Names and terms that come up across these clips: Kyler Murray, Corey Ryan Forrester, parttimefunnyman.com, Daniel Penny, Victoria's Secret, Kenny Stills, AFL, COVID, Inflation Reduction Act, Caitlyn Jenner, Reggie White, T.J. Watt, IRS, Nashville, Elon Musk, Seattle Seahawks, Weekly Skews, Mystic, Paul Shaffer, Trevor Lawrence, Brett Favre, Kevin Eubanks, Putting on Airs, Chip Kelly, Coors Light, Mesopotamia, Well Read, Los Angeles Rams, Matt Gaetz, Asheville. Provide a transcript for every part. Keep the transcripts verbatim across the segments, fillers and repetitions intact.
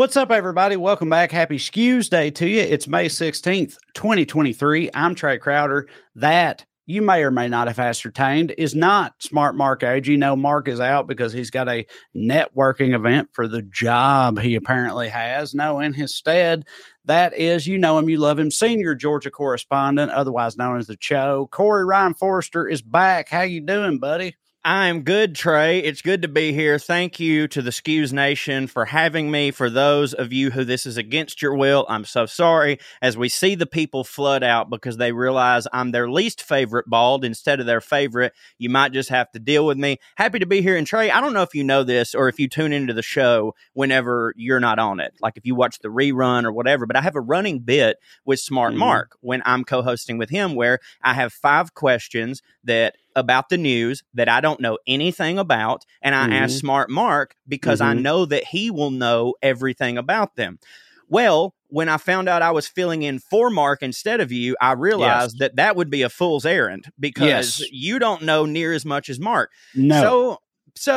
What's up, everybody? Welcome back. Happy Skews Day to you. It's May sixteenth, twenty twenty-three. I'm Trey Crowder. That, you may or may not have ascertained, is not Smart Mark A G. No, Mark is out because he's got a networking event for the job he apparently has. No, in his stead, that is, you know him, you love him, senior Georgia correspondent, otherwise known as the Cho. Corey Ryan Forrester is back. How you doing, buddy? I'm good, Trey. It's good to be here. Thank you to the Skews Nation for having me. For those of you who this is against your will, I'm so sorry. As we see the people flood out because they realize I'm their least favorite bald instead of their favorite, you might just have to deal with me. Happy to be here. And Trey, I don't know if you know this or if you tune into the show whenever you're not on it, like if you watch the rerun or whatever, but I have a running bit with Smart mm-hmm. Mark when I'm co-hosting with him where I have five questions that about the news that I don't know anything about, and I mm-hmm. asked Smart Mark because mm-hmm. I know that he will know everything about them. Well, when I found out I was filling in for Mark instead of you, I realized yes. that that would be a fool's errand because yes. you don't know near as much as Mark. No, so,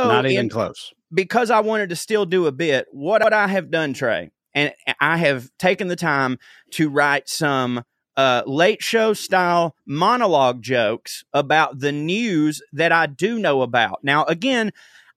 so not even in, close. Because I wanted to still do a bit, what I have done, Trey, and I have taken the time to write some Uh, late show style monologue jokes about the news that I do know about. Now, again,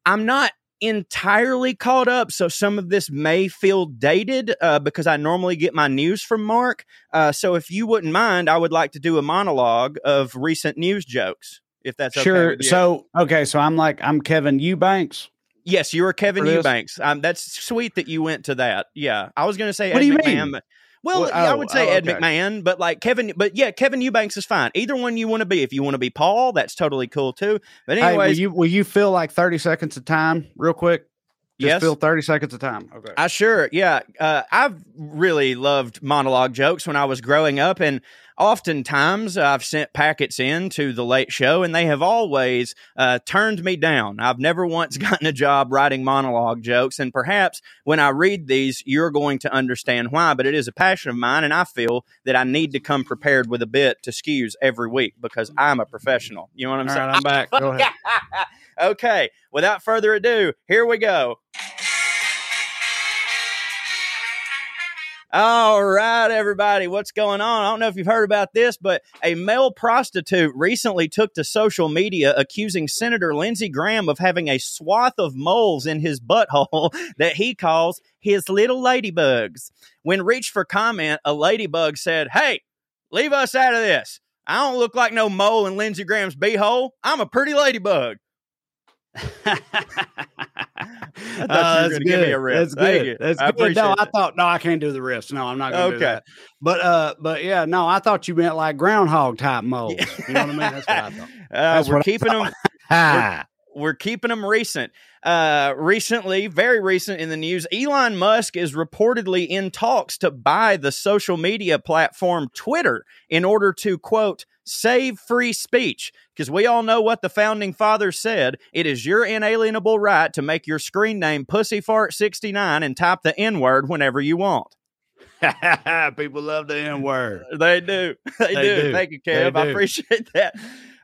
I'm not entirely caught up, so some of this may feel dated uh, because I normally get my news from Mark. Uh, so if you wouldn't mind, I would like to do a monologue of recent news jokes, if that's okay. Sure. So, okay. So I'm like, I'm Kevin Eubanks. Yes, you are Kevin Eubanks. Um, that's sweet that you went to that. Yeah. I was going to say, what Ed do you McMahon, mean? But Well, well oh, I would say oh, okay. Ed McMahon, but like Kevin, but yeah, Kevin Eubanks is fine. Either one you want to be. If you want to be Paul, that's totally cool too. But anyways, hey, will you will you fill like thirty seconds of time real quick? Just yes. fill thirty seconds of time. Okay. I sure. Yeah. Uh, I've really loved monologue jokes when I was growing up, and oftentimes I've sent packets in to the late show and they have always uh, turned me down. I've never once gotten a job writing monologue jokes. And perhaps when I read these, you're going to understand why. But it is a passion of mine. And I feel that I need to come prepared with a bit to Skews every week because I'm a professional. You know what I'm All saying? Right, I'm back. Go ahead. Okay. Without further ado, here we go. All right, everybody, what's going on? I don't know if you've heard about this, but a male prostitute recently took to social media accusing Senator Lindsey Graham of having a swath of moles in his butthole that he calls his little ladybugs. When reached for comment, a ladybug said, "Hey, leave us out of this. I don't look like no mole in Lindsey Graham's beehole. I'm a pretty ladybug." I thought uh, you were going to give me a riff. That's good. That's I good. No, I that. thought, no, I can't do the riffs. No, I'm not going to okay. do that. But, uh, but yeah, no, I thought you meant like groundhog type mold. You know what I mean? That's what I thought. Uh, we're, what keeping I thought. Them, we're, we're keeping them recent. Uh, recently, very recent in the news, Elon Musk is reportedly in talks to buy the social media platform Twitter in order to, quote, save free speech, because we all know what the founding fathers said. It is your inalienable right to make your screen name pussyfart sixty-nine and type the N-word whenever you want. People love the N-word. They do. They, they do. do. Thank you, Kev. I appreciate that.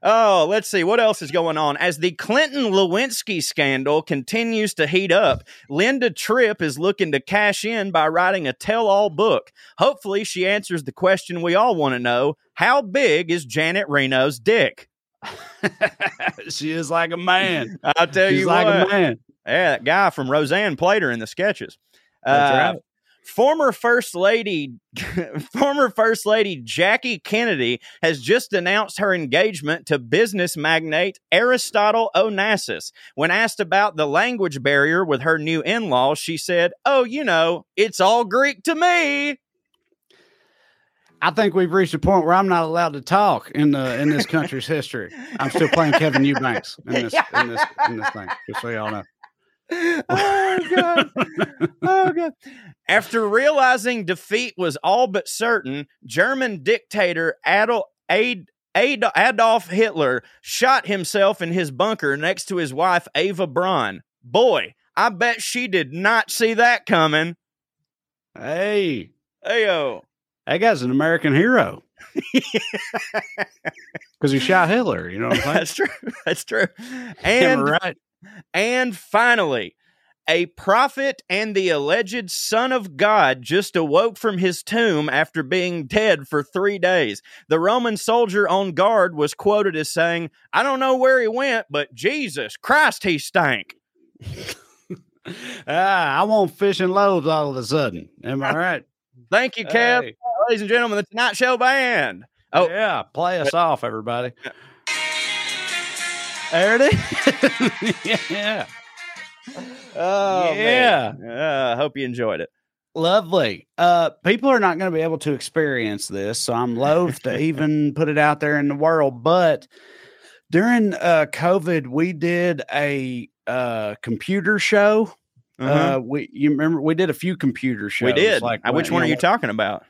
Oh, let's see. What else is going on? As the Clinton Lewinsky scandal continues to heat up, Linda Tripp is looking to cash in by writing a tell-all book. Hopefully, she answers the question we all want to know. How big is Janet Reno's dick? She is like a man. I'll tell She's you like what. like a man. Yeah, that guy from Roseanne played her in the sketches. That's uh, right. Former First Lady, former First Lady Jackie Kennedy has just announced her engagement to business magnate Aristotle Onassis. When asked about the language barrier with her new in-laws, she said, "Oh, you know, it's all Greek to me." I think we've reached a point where I'm not allowed to talk in the in this country's history. I'm still playing Kevin Eubanks in this in this in this thing, just so y'all know. Oh, God. Oh, God. After realizing defeat was all but certain, German dictator Adol- Ad- Ad- Adolf Hitler shot himself in his bunker next to his wife, Eva Braun. Boy, I bet she did not see that coming. Hey. Hey-o. That guy's an American hero. Because he shot Hitler, you know what I'm saying? That's true. That's true. And... Right. And finally, A prophet and the alleged son of God just awoke from his tomb after being dead for three days. The Roman soldier on guard was quoted as saying, "I don't know where he went, but Jesus Christ, he stank." Ah, I want fishing loaves all of a sudden. Am I right? Thank you, Kev. Hey. Ladies and gentlemen, the Tonight Show Band. Oh, yeah. Play us off, everybody. There it is. Yeah. Oh, yeah. I uh, hope you enjoyed it. Lovely. Uh, people are not going to be able to experience this, so I'm loath to even put it out there in the world. But during uh, COVID, we did a uh, computer show. Uh-huh. Uh, we you remember we did a few computer shows. We did. Like, Which when, one are you know, talking about?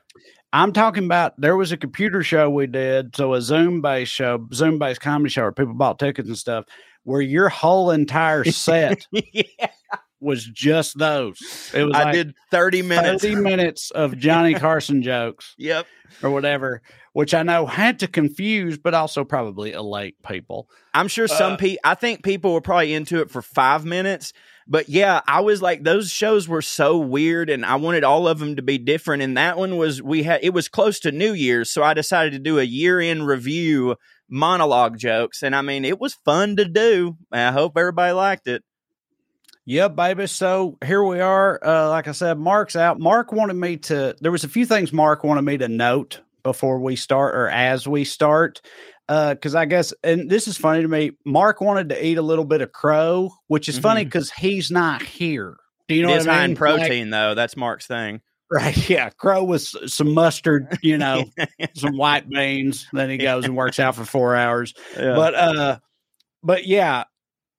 I'm talking about there was a computer show we did, so a Zoom-based show, Zoom-based comedy show where people bought tickets and stuff, where your whole entire set yeah. was just those. It was I like did thirty minutes. thirty minutes of Johnny Carson jokes. Yep. Or whatever, which I know had to confuse, but also probably elate people. I'm sure some uh, people, I think people were probably into it for five minutes. But yeah, I was like, those shows were so weird and I wanted all of them to be different. And that one was, we had, it was close to New Year's. So I decided to do a year in review monologue jokes. And I mean, it was fun to do. I hope everybody liked it. Yeah, baby. So here we are. Uh, like I said, Mark's out. Mark wanted me to, there was a few things Mark wanted me to note before we start or as we start. Uh, cause I guess, and this is funny to me, Mark wanted to eat a little bit of crow, which is mm-hmm. funny cause he's not here. Do you know it's what I mean? High in protein like, though. That's Mark's thing. Right. Yeah. Crow with some mustard, you know, some white beans. Then he goes and works out for four hours. Yeah. But, uh, but yeah,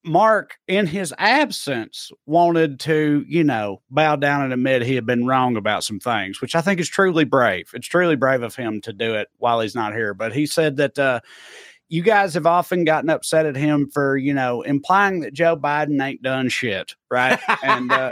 Mark in his absence wanted to, you know, bow down and admit he had been wrong about some things, which I think is truly brave. It's truly brave of him to do it while he's not here. But he said that uh, you guys have often gotten upset at him for, you know, implying that Joe Biden ain't done shit. Right. And uh,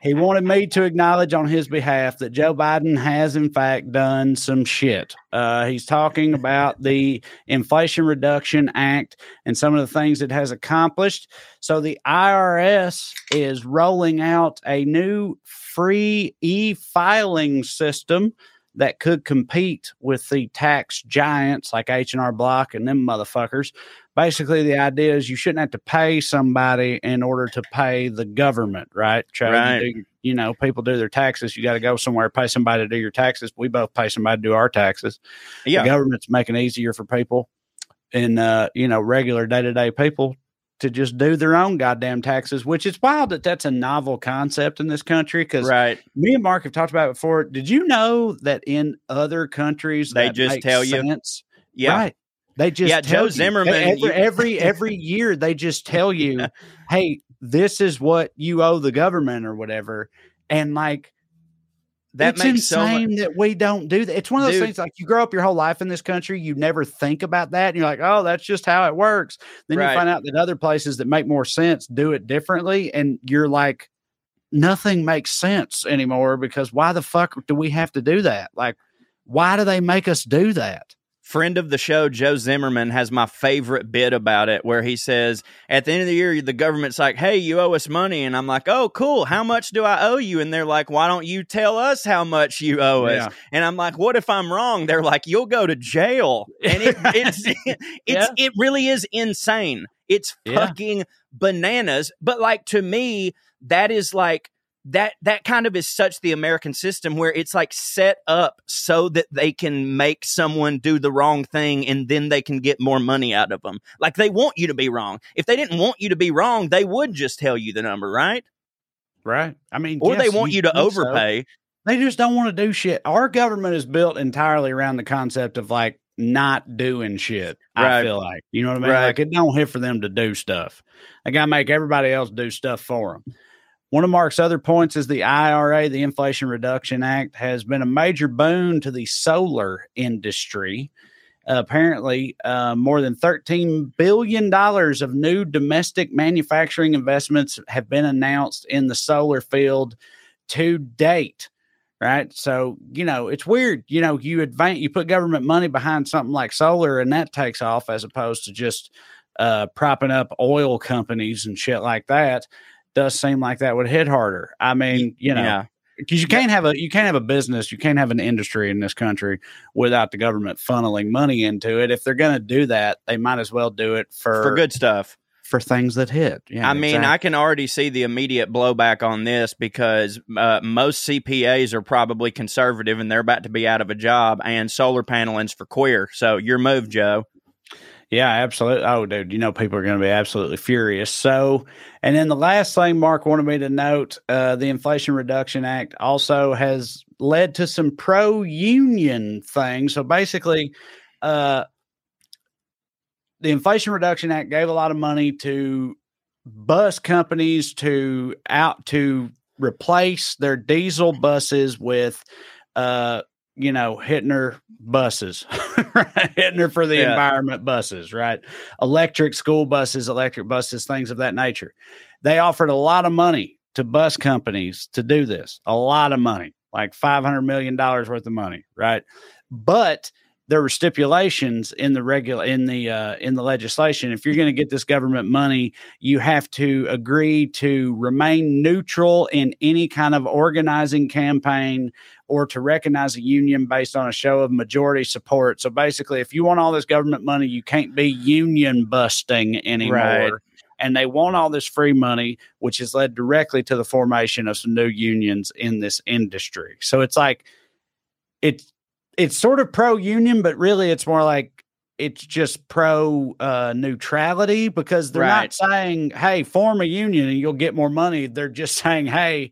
he wanted me to acknowledge on his behalf that Joe Biden has, in fact, done some shit. Uh, he's talking about the Inflation Reduction Act and some of the things it has accomplished. So the I R S is rolling out a new free e-filing system that could compete with the tax giants like H and R Block and them motherfuckers. Basically, the idea is you shouldn't have to pay somebody in order to pay the government, right? So right. You, do, you know, people do their taxes. You got to go somewhere, pay somebody to do your taxes. We both pay somebody to do our taxes. Yeah. The government's making it easier for people and, uh, you know, regular day-to-day people to just do their own goddamn taxes, which is wild that that's a novel concept in this country. Because right. me and Mark have talked about it before. Did you know that in other countries, they that just tell sense? You? Yeah. Right. They just yeah, tell Joe Zimmerman. You, every, you, every every year they just tell you, hey, this is what you owe the government or whatever. And like that it's makes insane so much- that we don't do that. It's one of those Dude. things like you grow up your whole life in this country, you never think about that. And you're like, oh, that's just how it works. Then right. you find out that other places that make more sense do it differently, and you're like, nothing makes sense anymore because why the fuck do we have to do that? Like, why do they make us do that? Friend of the show, Joe Zimmerman, has my favorite bit about it where he says, at the end of the year, the government's like, hey, you owe us money. And I'm like, oh, cool. How much do I owe you? And they're like, why don't you tell us how much you owe us? Yeah. And I'm like, what if I'm wrong? They're like, you'll go to jail. And it, it's, it's, yeah. it really is insane. It's fucking yeah. bananas. But like, to me, that is like, That that kind of is such the American system where it's like set up so that they can make someone do the wrong thing and then they can get more money out of them. Like they want you to be wrong. If they didn't want you to be wrong, they would just tell you the number, right? Right. I mean, or yes, they want you, you to overpay. So. They just don't want to do shit. Our government is built entirely around the concept of like not doing shit. Right. I feel like, you know what I mean? Right. Like it don't hit for them to do stuff. I got to make everybody else do stuff for them. One of Mark's other points is the I R A, the Inflation Reduction Act, has been a major boon to the solar industry. Uh, apparently, uh, more than thirteen billion dollars of new domestic manufacturing investments have been announced in the solar field to date, right? So, you know, it's weird. You know, you advance, you put government money behind something like solar and that takes off as opposed to just uh, propping up oil companies and shit like that. does seem like that would hit harder. I mean, you know, yeah. Because you can't have a you can't have a business, you can't have an industry in this country without the government funneling money into it. If they're going to do that, they might as well do it for for good stuff, for things that hit. Yeah, I mean, exactly. I can already see the immediate blowback on this because uh, most C P As are probably conservative and they're about to be out of a job. And solar paneling's for queer. So your move, Joe. Yeah, absolutely. Oh, dude, you know, people are going to be absolutely furious. So, and then the last thing Mark wanted me to note, uh, the Inflation Reduction Act also has led to some pro-union things. So basically, uh, the Inflation Reduction Act gave a lot of money to bus companies to out to replace their diesel buses with, uh, you know, Hitler buses, right? Hitler for the yeah. environment buses, right? Electric school buses, electric buses, things of that nature. They offered a lot of money to bus companies to do this, a lot of money, like five hundred million dollars worth of money, right? But there were stipulations in the regular in the uh, in the legislation. If you're going to get this government money, you have to agree to remain neutral in any kind of organizing campaign or to recognize a union based on a show of majority support. So basically, if you want all this government money, you can't be union busting anymore. Right. And they want all this free money, which has led directly to the formation of some new unions in this industry. So it's like it's. It's sort of pro-union, but really it's more like it's just pro-neutrality uh, because they're right. not saying, hey, form a union and you'll get more money. They're just saying, hey,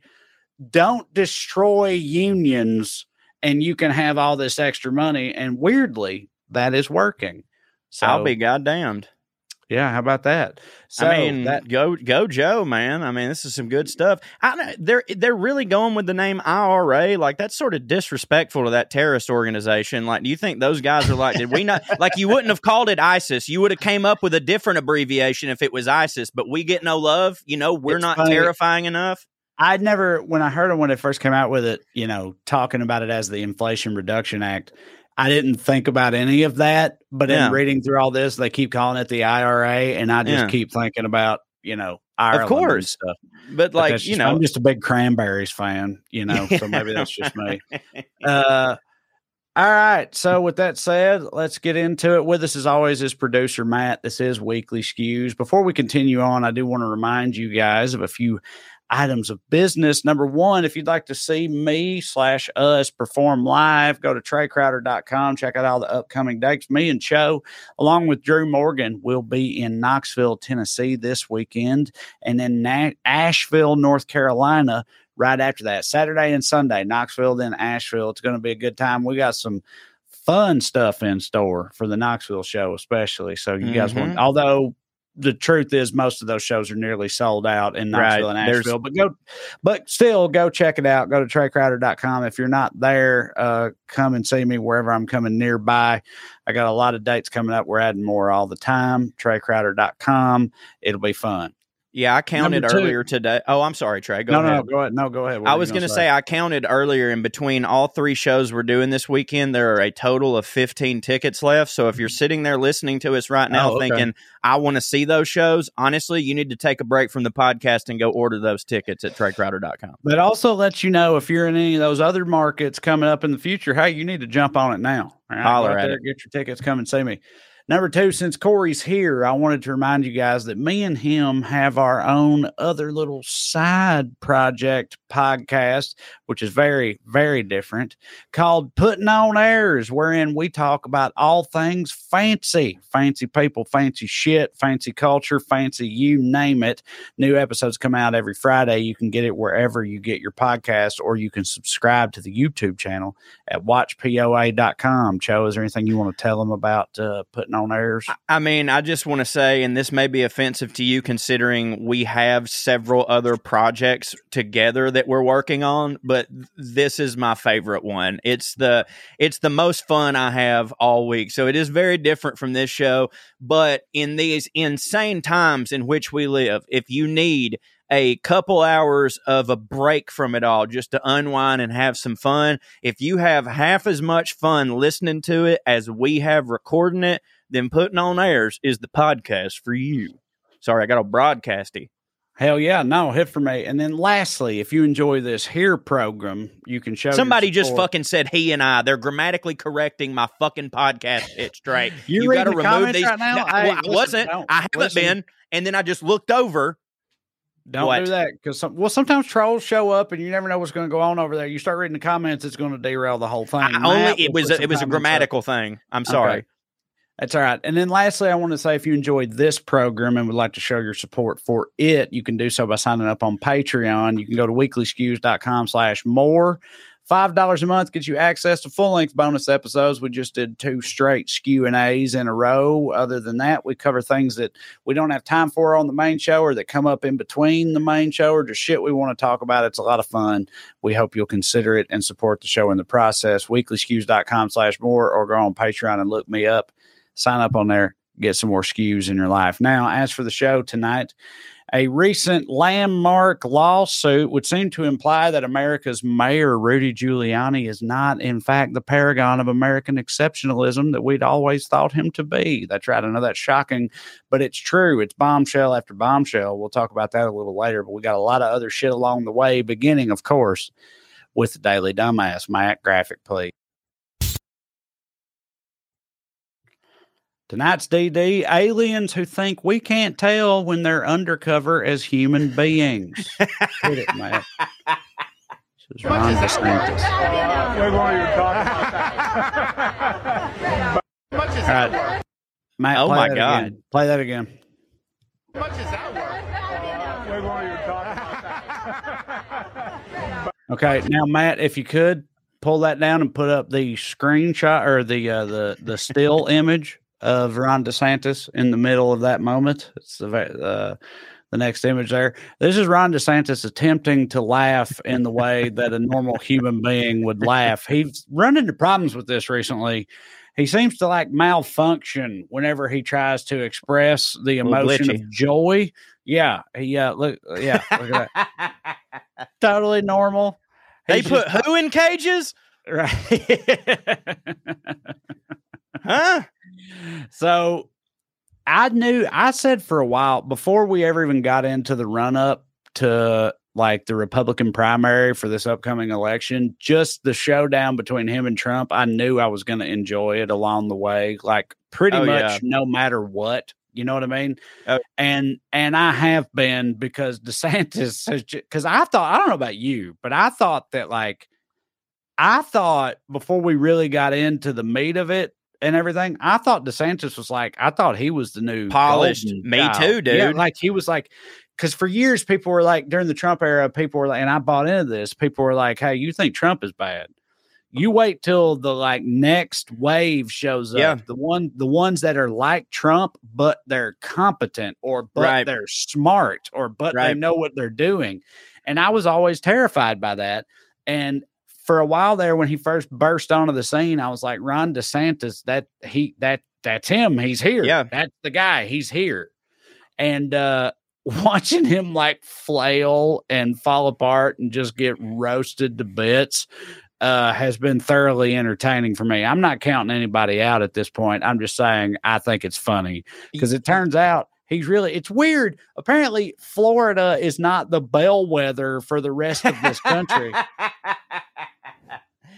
don't destroy unions and you can have all this extra money. And weirdly, that is working. So, I'll be goddamned. Yeah, how about that? So I mean, that, go go Joe, man. I mean, this is some good stuff. I, they're they're really going with the name I R A. Like, that's sort of disrespectful to that terrorist organization. Like, do you think those guys are like, did we not? Like, you wouldn't have called it ISIS. You would have came up with a different abbreviation if it was ISIS. But we get no love. You know, we're it's not funny. Terrifying enough. I'd never, when I heard it when it first came out with it, you know, talking about it as the Inflation Reduction Act, I didn't think about any of that, but yeah. in reading through all this, they keep calling it the I R A, and I just yeah. keep thinking about, you know, Ireland of course. Stuff. But like, but you just, know, I'm just a big Cranberries fan, you know, so maybe that's just me. Uh, all right. So with that said, let's get into it. With us as always is producer Matt. This is Weekly Skews. Before we continue on, I do want to remind you guys of a few items of business. Number one, if you'd like to see me slash us perform live, go to Trey Crowder dot com. Check out all the upcoming dates. Me and Cho, along with Drew Morgan, will be in Knoxville, Tennessee this weekend, and then Na- Asheville, North Carolina right after that. Saturday and Sunday, Knoxville, then Asheville. It's going to be a good time. We got some fun stuff in store for the Knoxville show, especially. So you mm-hmm. guys want, although the truth is most of those shows are nearly sold out in Knoxville right. and Asheville, but go, but still go check it out. Go to Trey Crowder dot com. If you're not there, uh, come and see me wherever I'm coming nearby. I got a lot of dates coming up. We're adding more all the time. Trey Crowder dot com. It'll be fun. Yeah, I counted earlier today. Oh, I'm sorry, Trey. Go no, ahead. no, go ahead. No, go ahead. What I was going to say? say I counted earlier in between all three shows we're doing this weekend. There are a total of fifteen tickets left. So if you're sitting there listening to us right now oh, okay. thinking, I want to see those shows, honestly, you need to take a break from the podcast and go order those tickets at Trey Crowder dot com. But also let you know if you're in any of those other markets coming up in the future, hey, you need to jump on it now. All right, holler right at there, it. Get your tickets. Come and see me. Number two, since Corey's here, I wanted to remind you guys that me and him have our own other little side project podcast, which is very, very different, called Putting on Airs, wherein we talk about all things fancy, fancy people, fancy shit, fancy culture, fancy you name it. New episodes come out every Friday. You can get it wherever you get your podcast, or you can subscribe to the YouTube channel at watch poa dot com. Cho, is there anything you want to tell them about uh, Putting on Airs? I mean, I just want to say, and this may be offensive to you considering we have several other projects together that we're working on, but this is my favorite one. It's the it's the most fun I have all week. So it is very different from this show, but in these insane times in which we live, if you need a couple hours of a break from it all just to unwind and have some fun, if you have half as much fun listening to it as we have recording it, then Putting on Airs is the podcast for you. Sorry, I got all broadcasty. Hell yeah, no, hit for me. And then lastly, if you enjoy this here program, you can show somebody just fucking said he and I. They're grammatically correcting my fucking podcast pitch, Trey. you you got to the remove these. Right now? No, I, well, I wasn't. I haven't listen. been. And then I just looked over. Don't what? do that because some, well, sometimes trolls show up and you never know what's going to go on over there. You start reading the comments, it's going to derail the whole thing. I only it was a, it was a grammatical up. thing. I'm sorry. Okay. That's all right. And then lastly, I want to say if you enjoyed this program and would like to show your support for it, you can do so by signing up on Patreon. You can go to weekly skews dot com slash more. five dollars a month gets you access to full-length bonus episodes. We just did two straight Q and A's in a row. Other than that, we cover things that we don't have time for on the main show or that come up in between the main show or just shit we want to talk about. It's a lot of fun. We hope you'll consider it and support the show in the process. weekly skews dot com slash more or go on Patreon and look me up. Sign up on there, get some more skews in your life. Now, as for the show tonight, a recent landmark lawsuit would seem to imply that America's mayor, Rudy Giuliani, is not, in fact, the paragon of American exceptionalism that we'd always thought him to be. That's right. I know that's shocking, but it's true. It's bombshell after bombshell. We'll talk about that a little later, but we got a lot of other shit along the way, beginning, of course, with the Daily Dumbass. Matt, graphic, please. Tonight's D D, aliens who think we can't tell when they're undercover as human beings. Get it, man. This is Ron DeSantis. All right. Matt, oh, my God. Again. Play that again. How much is that worth? Okay, now, Matt, if you could, pull that down and put up the screenshot or the uh, the, the still image of Ron DeSantis in the middle of that moment. It's the uh, the next image there. This is Ron DeSantis attempting to laugh in the way that a normal human being would laugh. He's run into problems with this recently. He seems to like malfunction whenever he tries to express the emotion of joy. Yeah, he uh, look, yeah, look at that. Totally normal. They He's put just, who in cages, right? Huh? So I knew, I said for a while before we ever even got into the run up to like the Republican primary for this upcoming election, just the showdown between him and Trump. I knew I was going to enjoy it along the way, like pretty oh, much yeah. no matter what. You know what I mean? Oh. And and I have been, because DeSantis has just, because I thought, I don't know about you, but I thought that like, I thought before we really got into the meat of it, and everything, I thought DeSantis was like, I thought he was the new polished. Me guy. too, dude. Yeah, like he was like, because for years people were like, during the Trump era, people were like, and I bought into this. People were like, hey, you think Trump is bad? You wait till the like next wave shows up. Yeah. The one, the ones that are like Trump, but they're competent, or but right. they're smart, or but right. they know what they're doing. And I was always terrified by that. And for a while there, when he first burst onto the scene, I was like, Ron DeSantis, that he that that's him. He's here. Yeah. That's the guy. He's here. And uh, watching him like flail and fall apart and just get roasted to bits uh, has been thoroughly entertaining for me. I'm not counting anybody out at this point. I'm just saying I think it's funny because it turns out he's really, it's weird. Apparently, Florida is not the bellwether for the rest of this country.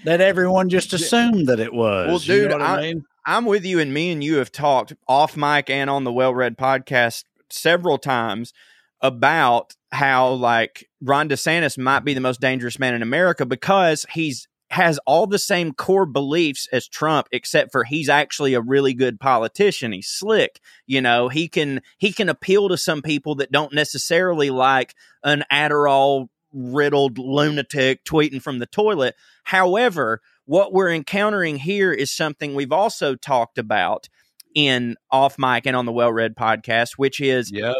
That everyone just assumed that it was. Well, dude, you know what I, I mean? I'm with you, and me and you have talked off mic and on the Well Read podcast several times about how, like, Ron DeSantis might be the most dangerous man in America because he's has all the same core beliefs as Trump, except for he's actually a really good politician. He's slick. You know, he can he can appeal to some people that don't necessarily like an Adderall riddled lunatic tweeting from the toilet. However, what we're encountering here is something we've also talked about in off mic and on the Well Read podcast, which is yep.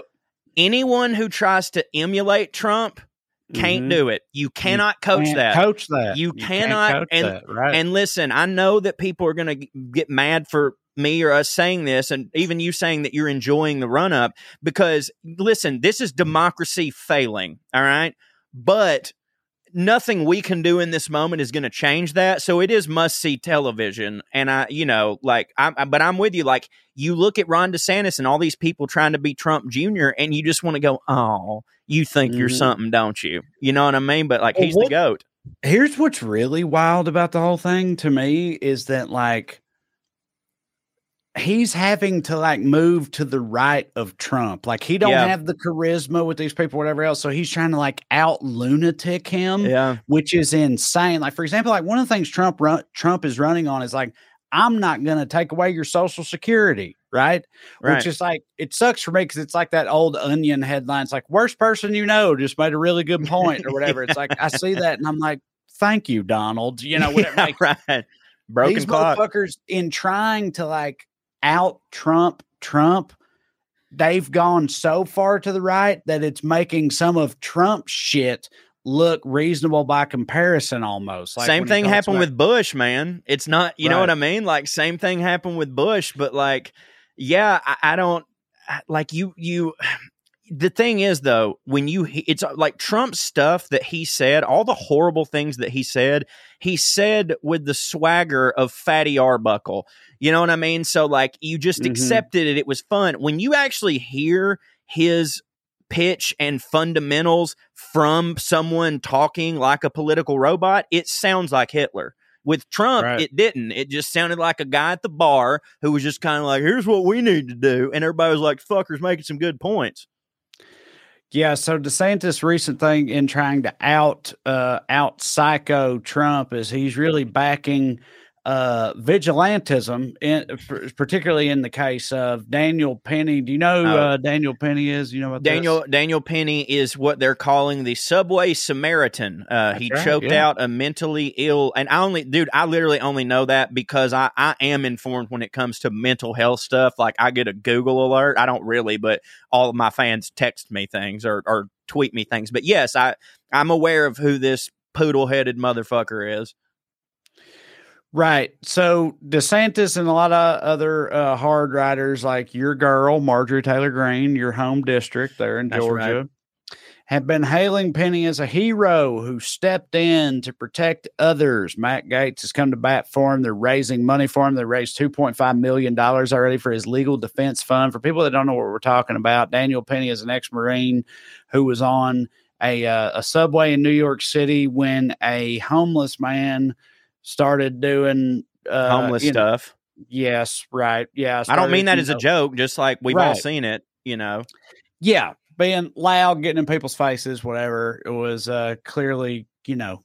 anyone who tries to emulate Trump can't mm-hmm. do it. You cannot you coach that. Coach that. You, you cannot. And, that, right. and listen, I know that people are going to get mad for me or us saying this, and even you saying that you're enjoying the run up, because listen, this is democracy failing. All right. But nothing we can do in this moment is going to change that. So it is must-see television. And I, you know, like, I'm, I, but I'm with you. Like, you look at Ron DeSantis and all these people trying to be Trump Junior, and you just want to go, oh, you think mm. you're something, don't you? You know what I mean? But, like, well, he's what, the GOAT. Here's what's really wild about the whole thing to me is that, like, he's having to, like, move to the right of Trump. Like, he don't yeah. have the charisma with these people, whatever else. So he's trying to, like, out lunatic him, yeah. which is insane. Like, for example, like, one of the things Trump run- Trump is running on is, like, I'm not going to take away your Social Security. Right? right. Which is like, it sucks for me because it's like that old Onion headline. It's like, worst person, you know, just made a really good point or whatever. yeah. It's like, I see that and I'm like, thank you, Donald. You know, whatever. Yeah, like, right. Broken these clock. Motherfuckers in trying to, like, out Trump Trump, they've gone so far to the right that it's making some of Trump's shit look reasonable by comparison almost. Like, same thing happened about- with Bush, man. It's not, you right. know what I mean? Like, same thing happened with Bush, but, like, yeah, I, I don't, I, like, you, you, the thing is, though, when you, it's like Trump's stuff that he said, all the horrible things that he said, he said with the swagger of Fatty Arbuckle. You know what I mean? So, like, you just mm-hmm. accepted it. It was fun. When you actually hear his pitch and fundamentals from someone talking like a political robot, it sounds like Hitler. With Trump, right. it didn't. It just sounded like a guy at the bar who was just kind of like, here's what we need to do. And everybody was like, fuckers making some good points. Yeah, so DeSantis' recent thing in trying to out uh, out psycho Trump is he's really backing uh, vigilantism, in, particularly in the case of Daniel Penny. Do you know who uh, Daniel Penny is? You know what Daniel this? Daniel Penny is what they're calling the subway Samaritan. Uh, he right, choked yeah. out a mentally ill, and I only, dude, I literally only know that because I, I am informed when it comes to mental health stuff. Like, I get a Google alert. I don't really, but all of my fans text me things or, or tweet me things. But yes, I, I'm aware of who this poodle-headed motherfucker is. Right. So DeSantis and a lot of other uh, hard riders like your girl, Marjorie Taylor Greene, your home district there in That's Georgia, right. have been hailing Penny as a hero who stepped in to protect others. Matt Gaetz has come to bat for him. They're raising money for him. They raised two point five million dollars already for his legal defense fund. For people that don't know what we're talking about, Daniel Penny is an ex-Marine who was on a uh, a subway in New York City when a homeless man started doing uh, homeless stuff. Know, yes, right. Yeah. Started, I don't mean that as know, a joke, just like we've right. all seen it, you know. Yeah. Being loud, getting in people's faces, whatever. It was uh, clearly, you know,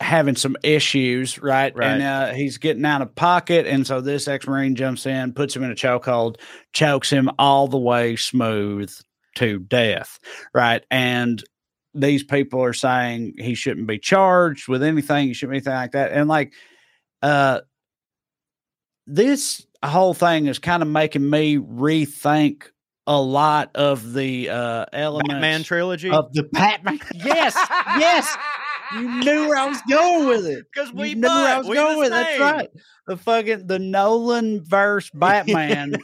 having some issues, right? right. And uh, he's getting out of pocket. And so this ex-Marine jumps in, puts him in a chokehold, chokes him all the way smooth to death, right? And these people are saying he shouldn't be charged with anything. He shouldn't be anything like that. And like, uh, this whole thing is kind of making me rethink a lot of the, uh, elements Batman trilogy of the Batman. Yes. yes. You knew where I was going with it. Cause we you knew butt, where I was going with it. That's right. The fucking, the Nolan verse Batman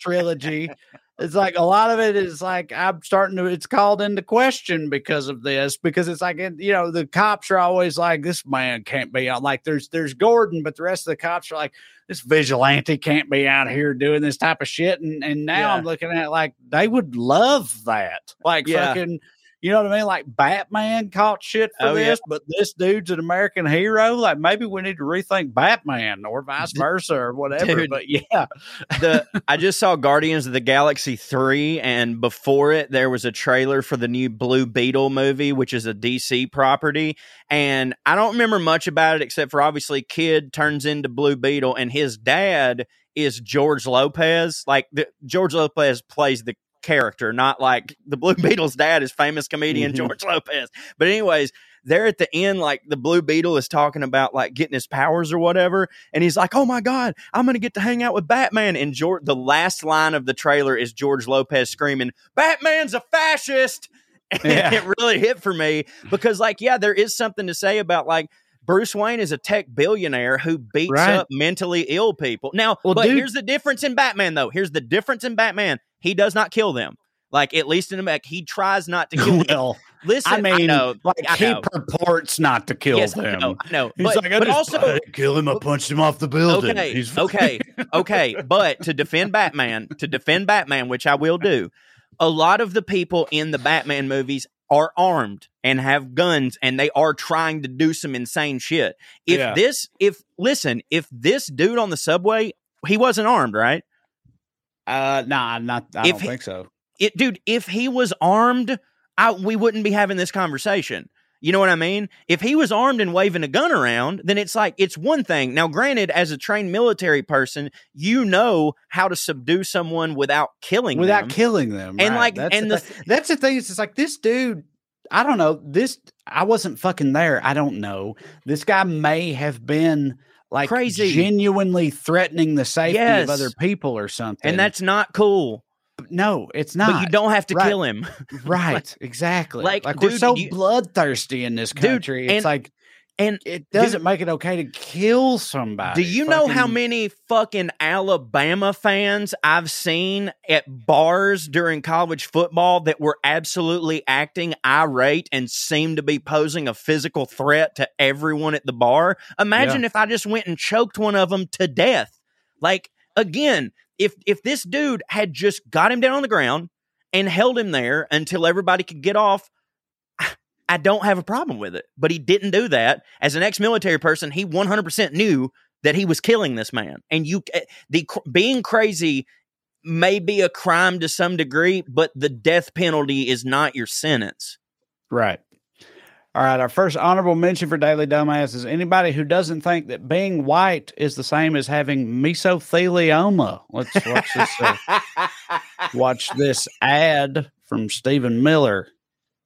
trilogy. It's like a lot of it is like I'm starting to, it's called into question because of this, because it's like, you know, the cops are always like, this man can't be out. Like there's, there's Gordon, but the rest of the cops are like, this vigilante can't be out here doing this type of shit. And, and now yeah. I'm looking at it like, they would love that. Like yeah. fucking, you know what I mean? Like Batman caught shit for oh, this, yeah. but this dude's an American hero. Like maybe we need to rethink Batman or vice versa or whatever. Dude, but yeah, the I just saw Guardians of the Galaxy three, and before it, there was a trailer for the new Blue Beetle movie, which is a D C property. And I don't remember much about it except for obviously Kid turns into Blue Beetle, and his dad is George Lopez. Like the, George Lopez plays the character, not like the Blue Beetle's dad is famous comedian mm-hmm. George Lopez. But anyways, there at the end, like the Blue Beetle is talking about like getting his powers or whatever, and he's like, oh my God, I'm gonna get to hang out with Batman. And George, the last line of the trailer is George Lopez screaming, Batman's a fascist. And yeah. it really hit for me because like yeah there is something to say about like Bruce Wayne is a tech billionaire who beats right. up mentally ill people. Now, well, but dude, here's the difference in Batman, though. Here's the difference in Batman. He does not kill them. Like, at least in the back, he tries not to kill well, them. Listen, I mean, I know, like I he know. purports not to kill yes, them. No, no. He's but, like, I but just also kill him. I punched him off the building. Okay, He's okay, okay. But to defend Batman, to defend Batman, which I will do, a lot of the people in the Batman movies are armed and have guns, and they are trying to do some insane shit. If yeah. this, if listen, if this dude on the subway, he wasn't armed, right? Uh, nah, not. I if don't he, think so. It, dude, if he was armed, I, we wouldn't be having this conversation. You know what I mean? If he was armed and waving a gun around, then it's like, it's one thing. Now, granted, as a trained military person, you know how to subdue someone without killing without them. Without killing them. And right. like, that's, and the, th- that's the thing. It's just like this dude, I don't know this. I wasn't fucking there. I don't know. This guy may have been like crazy, genuinely threatening the safety yes. of other people or something. And that's not cool. No, it's not. But you don't have to right. kill him. Right. Like, exactly. Like, like dude, we're so you, bloodthirsty in this country. Dude, it's and, like, and it doesn't dude, make it okay to kill somebody. Do you fucking know how many fucking Alabama fans I've seen at bars during college football that were absolutely acting irate and seemed to be posing a physical threat to everyone at the bar? Imagine yeah. if I just went and choked one of them to death. Like, again, If if this dude had just got him down on the ground and held him there until everybody could get off, I, I don't have a problem with it. But he didn't do that. As an ex-military person, he one hundred percent knew that he was killing this man. And you, the being crazy may be a crime to some degree, but the death penalty is not your sentence. Right. All right, our first honorable mention for Daily Dumbass is anybody who doesn't think that being white is the same as having mesothelioma. Let's watch this, uh, watch this ad from Stephen Miller.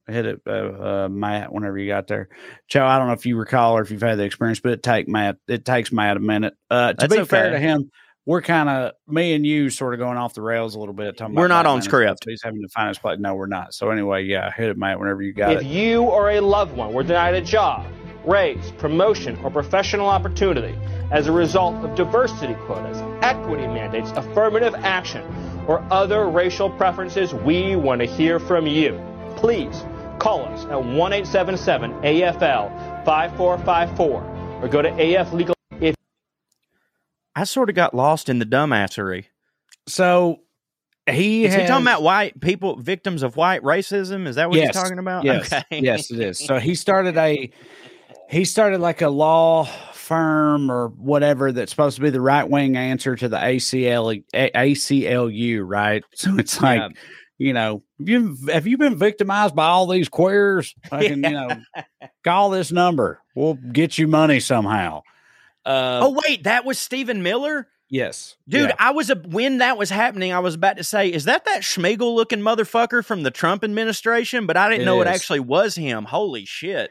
Hit it, uh, uh, Matt, whenever you got there. Joe, I don't know if you recall or if you've had the experience, but it, take Matt, it takes Matt a minute. Uh, to be okay. fair to him, we're kind of, me and you sort of going off the rails a little bit. Talking we're about not on script. He's having to find his place. No, we're not. So anyway, yeah, hit it, mate, whenever you got if it. If you or a loved one were denied a job, raise, promotion, or professional opportunity as a result of diversity quotas, equity mandates, affirmative action, or other racial preferences, we want to hear from you. Please call us at one eight seven seven A F L five four five four or go to A F Legal. I sort of got lost in the dumbassery. So he is has, he talking about white people, victims of white racism? Is that what yes, he's talking about? Yes, okay. yes, it is. So he started a he started like a law firm or whatever that's supposed to be the right wing answer to the A C L, A C L U, right? So it's like. Yeah. You know, have you, have you been victimized by all these queers? I can, yeah. You know, call this number. We'll get you money somehow. Uh, oh, wait, that was Stephen Miller? Yes. Dude, yeah. I was, a, when that was happening, I was about to say, is that that Schmeagle-looking motherfucker from the Trump administration? But I didn't it know is. it actually was him. Holy shit.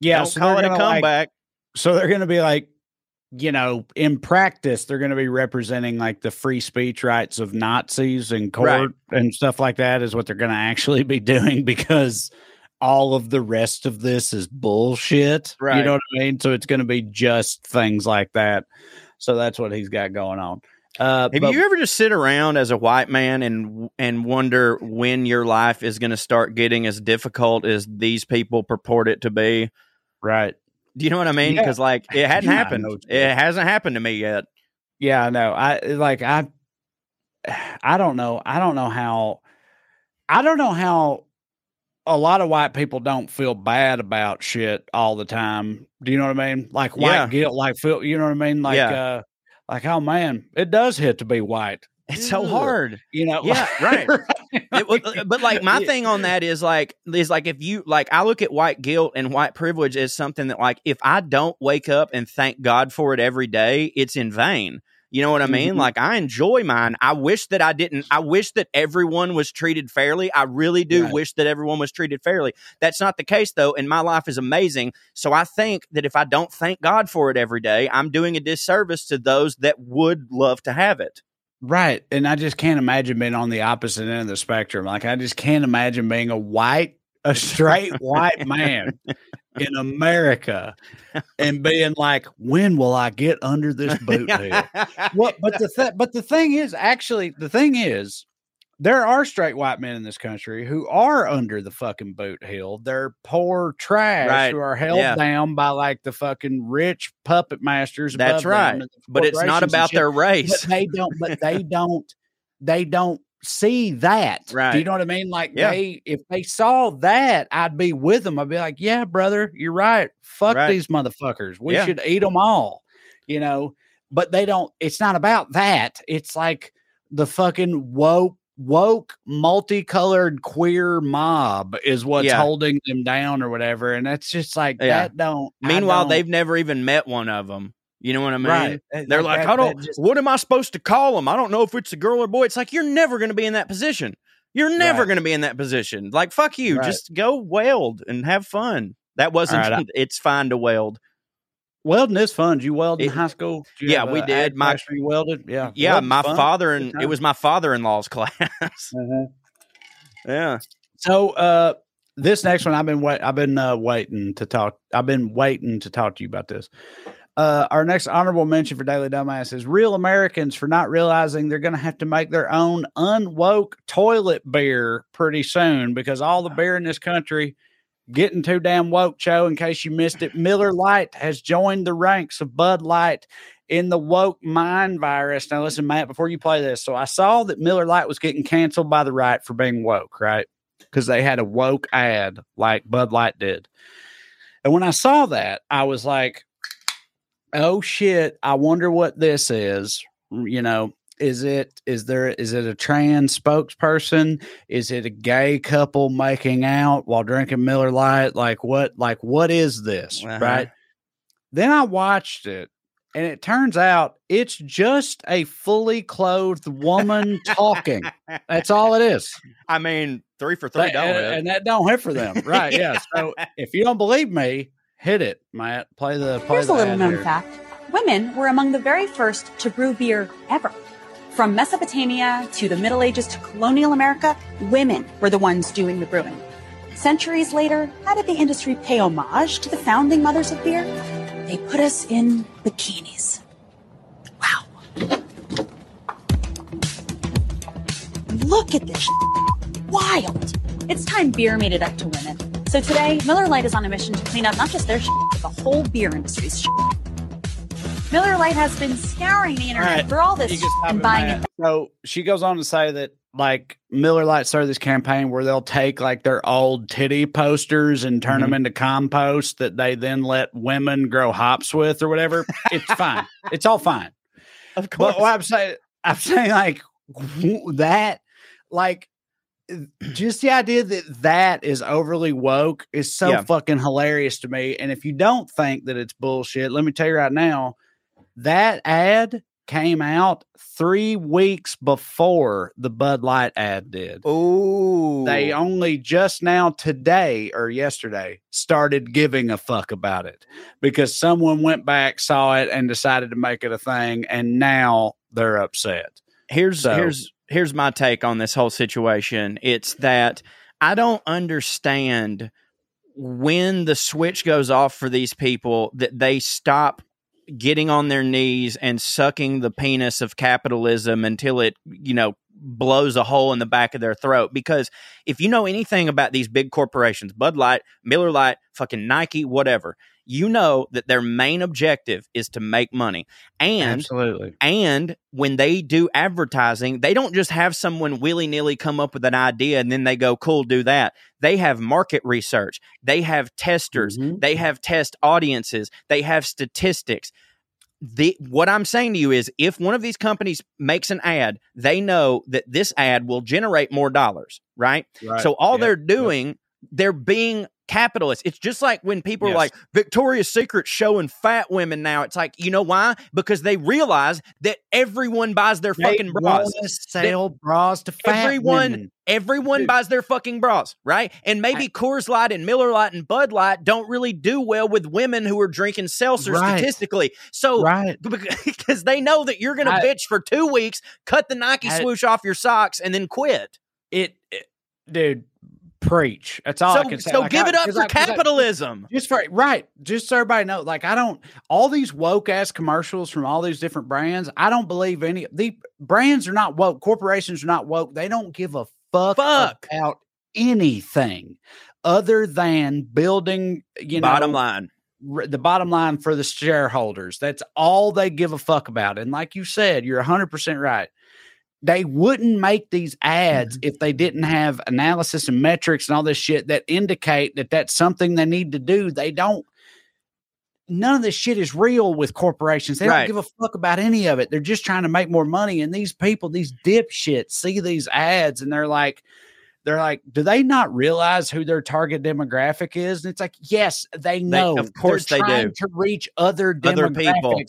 Yeah. Don't so call it a comeback. Like, so they're going to be like, you know, in practice, they're going to be representing like the free speech rights of Nazis in court right. and stuff like that is what they're going to actually be doing because all of the rest of this is bullshit. Right. You know what I mean? So it's going to be just things like that. So that's what he's got going on. Uh, Have but, you ever just sit around as a white man and and wonder when your life is going to start getting as difficult as these people purport it to be? Right. Do you know what I mean? Because yeah. like it hadn't yeah, happened. It hasn't happened to me yet. Yeah, I know. I like I. I don't know. I don't know how. I don't know how. A lot of white people don't feel bad about shit all the time. Do you know what I mean? Like white yeah. guilt, like feel, you know what I mean? Like, yeah. uh, like, oh man, it does hit to be white. It's so hard, you know? Yeah. Like, right. it, but like my yeah. thing on that is like, is like, if you like, I look at white guilt and white privilege as something that like, if I don't wake up and thank God for it every day, it's in vain. You know what I mean? Mm-hmm. Like I enjoy mine. I wish that I didn't. I wish that everyone was treated fairly. I really do right. wish that everyone was treated fairly. That's not the case though. And my life is amazing. So I think that if I don't thank God for it every day, I'm doing a disservice to those that would love to have it. Right. And I just can't imagine being on the opposite end of the spectrum. Like I just can't imagine being a white, a straight white man in America and being like, when will I get under this boot? What? But the th- but the thing is, actually, the thing is, There are straight white men in this country who are under the fucking boot heel. They're poor trash right. who are held yeah. down by like the fucking rich puppet masters. That's right. But it's not about their race. But they don't, but they don't, they don't see that. Right. Do you know what I mean? Like yeah. they, if they saw that, I'd be with them. I'd be like, yeah, brother, you're right. Fuck right. these motherfuckers. We yeah. should eat them all, you know, but they don't, it's not about that. It's like the fucking woke, woke multicolored queer mob is what's yeah. holding them down or whatever, and that's just like yeah. that don't meanwhile don't, they've never even met one of them, you know what I mean? Right. They're like, like that, I don't just, what am I supposed to call them? I don't know if it's a girl or boy. It's like, you're never going to be in that position. You're never right. going to be in that position. Like, fuck you. Right. Just go weld and have fun. That wasn't right, I, it's fine to weld. Welding is fun. Did you weld in it, high school? Did yeah, have, we uh, did. My you welded. Yeah, yeah. Welding my fun. father and it was my father-in-law's class. uh-huh. Yeah. So uh, this next one, I've been wait, I've been uh, waiting to talk. I've been waiting to talk to you about this. Uh, our next honorable mention for Daily Dumbass is real Americans for not realizing they're going to have to make their own unwoke toilet beer pretty soon because all the beer in this country. Getting too damn woke, Joe, in case you missed it. Miller Lite has joined the ranks of Bud Light in the woke mind virus. Now, listen, Matt, before you play this. So I saw that Miller Lite was getting canceled by the right for being woke, right? Because they had a woke ad like Bud Light did. And when I saw that, I was like, oh, shit, I wonder what this is, you know. Is it, is there, is it a trans spokesperson? Is it a gay couple making out while drinking Miller Lite? Like what, like what is this? Uh-huh. Right. Then I watched it and it turns out it's just a fully clothed woman talking. That's all it is. I mean, three for three. That, don't and, and that don't hit for them. Right. yeah. yeah. So if you don't believe me, hit it, Matt. Play the, play Here's the a little known fact. Women were among the very first to brew beer ever. From Mesopotamia to the Middle Ages to colonial America, women were the ones doing the brewing. Centuries later, how did the industry pay homage to the founding mothers of beer? They put us in bikinis. Wow. Look at this shit. Wild. It's time beer made it up to women. So today, Miller Lite is on a mission to clean up not just their shit, but the whole beer industry's shit. Miller Lite has been scouring the internet right. for all this and buying it. So she goes on to say that like Miller Lite started this campaign where they'll take like their old titty posters and turn mm-hmm. them into compost that they then let women grow hops with or whatever. It's fine. It's all fine. Of course. But what I'm saying, I'm saying like that, like just the idea that that is overly woke is so yeah. fucking hilarious to me. And if you don't think that it's bullshit, let me tell you right now, that ad came out three weeks before the Bud Light ad did. Oh, they only just now today or yesterday started giving a fuck about it because someone went back, saw it and decided to make it a thing. And now they're upset. Here's, so, here's, here's my take on this whole situation. It's that I don't understand when the switch goes off for these people that they stop getting on their knees and sucking the penis of capitalism until it, you know, blows a hole in the back of their throat. Because if you know anything about these big corporations, Bud Light, Miller Lite, fucking Nike, whatever, you know that their main objective is to make money. And, Absolutely. and when they do advertising, they don't just have someone willy-nilly come up with an idea and then they go, cool, do that. They have market research. They have testers. Mm-hmm. They have test audiences. They have statistics. The, what I'm saying to you is if one of these companies makes an ad, they know that this ad will generate more dollars, right? right. So all yep. they're doing, yep. they're being capitalists. It's just like when people yes. are like, Victoria's Secret showing fat women now. It's like, you know why? Because they realize that everyone buys their they fucking bras. Sell that bras to fat everyone, women. Everyone Dude. buys their fucking bras, right? And maybe I, Coors Light and Miller Lite and Bud Light don't really do well with women who are drinking seltzer right. statistically. So, right. because they know that you're going to bitch for two weeks, cut the Nike I, swoosh off your socks, and then quit. It, it dude. Preach. That's all so, I can say. So like, give I, it up for I, capitalism. I, just for right. Just so everybody knows, like I don't all these woke ass commercials from all these different brands. I don't believe any the brands are not woke. Corporations are not woke. They don't give a fuck, fuck. about anything other than building. You know, bottom line. The bottom line for the shareholders. That's all they give a fuck about. And like you said, you're one hundred percent right. They wouldn't make these ads if they didn't have analysis and metrics and all this shit that indicate that that's something they need to do. They don't. None of this shit is real with corporations. They right. don't give a fuck about any of it. They're just trying to make more money. And these people, these dipshits, see these ads and they're like, They're like, do they not realize who their target demographic is? And it's like, yes, they know. They, of course they do. To reach other other people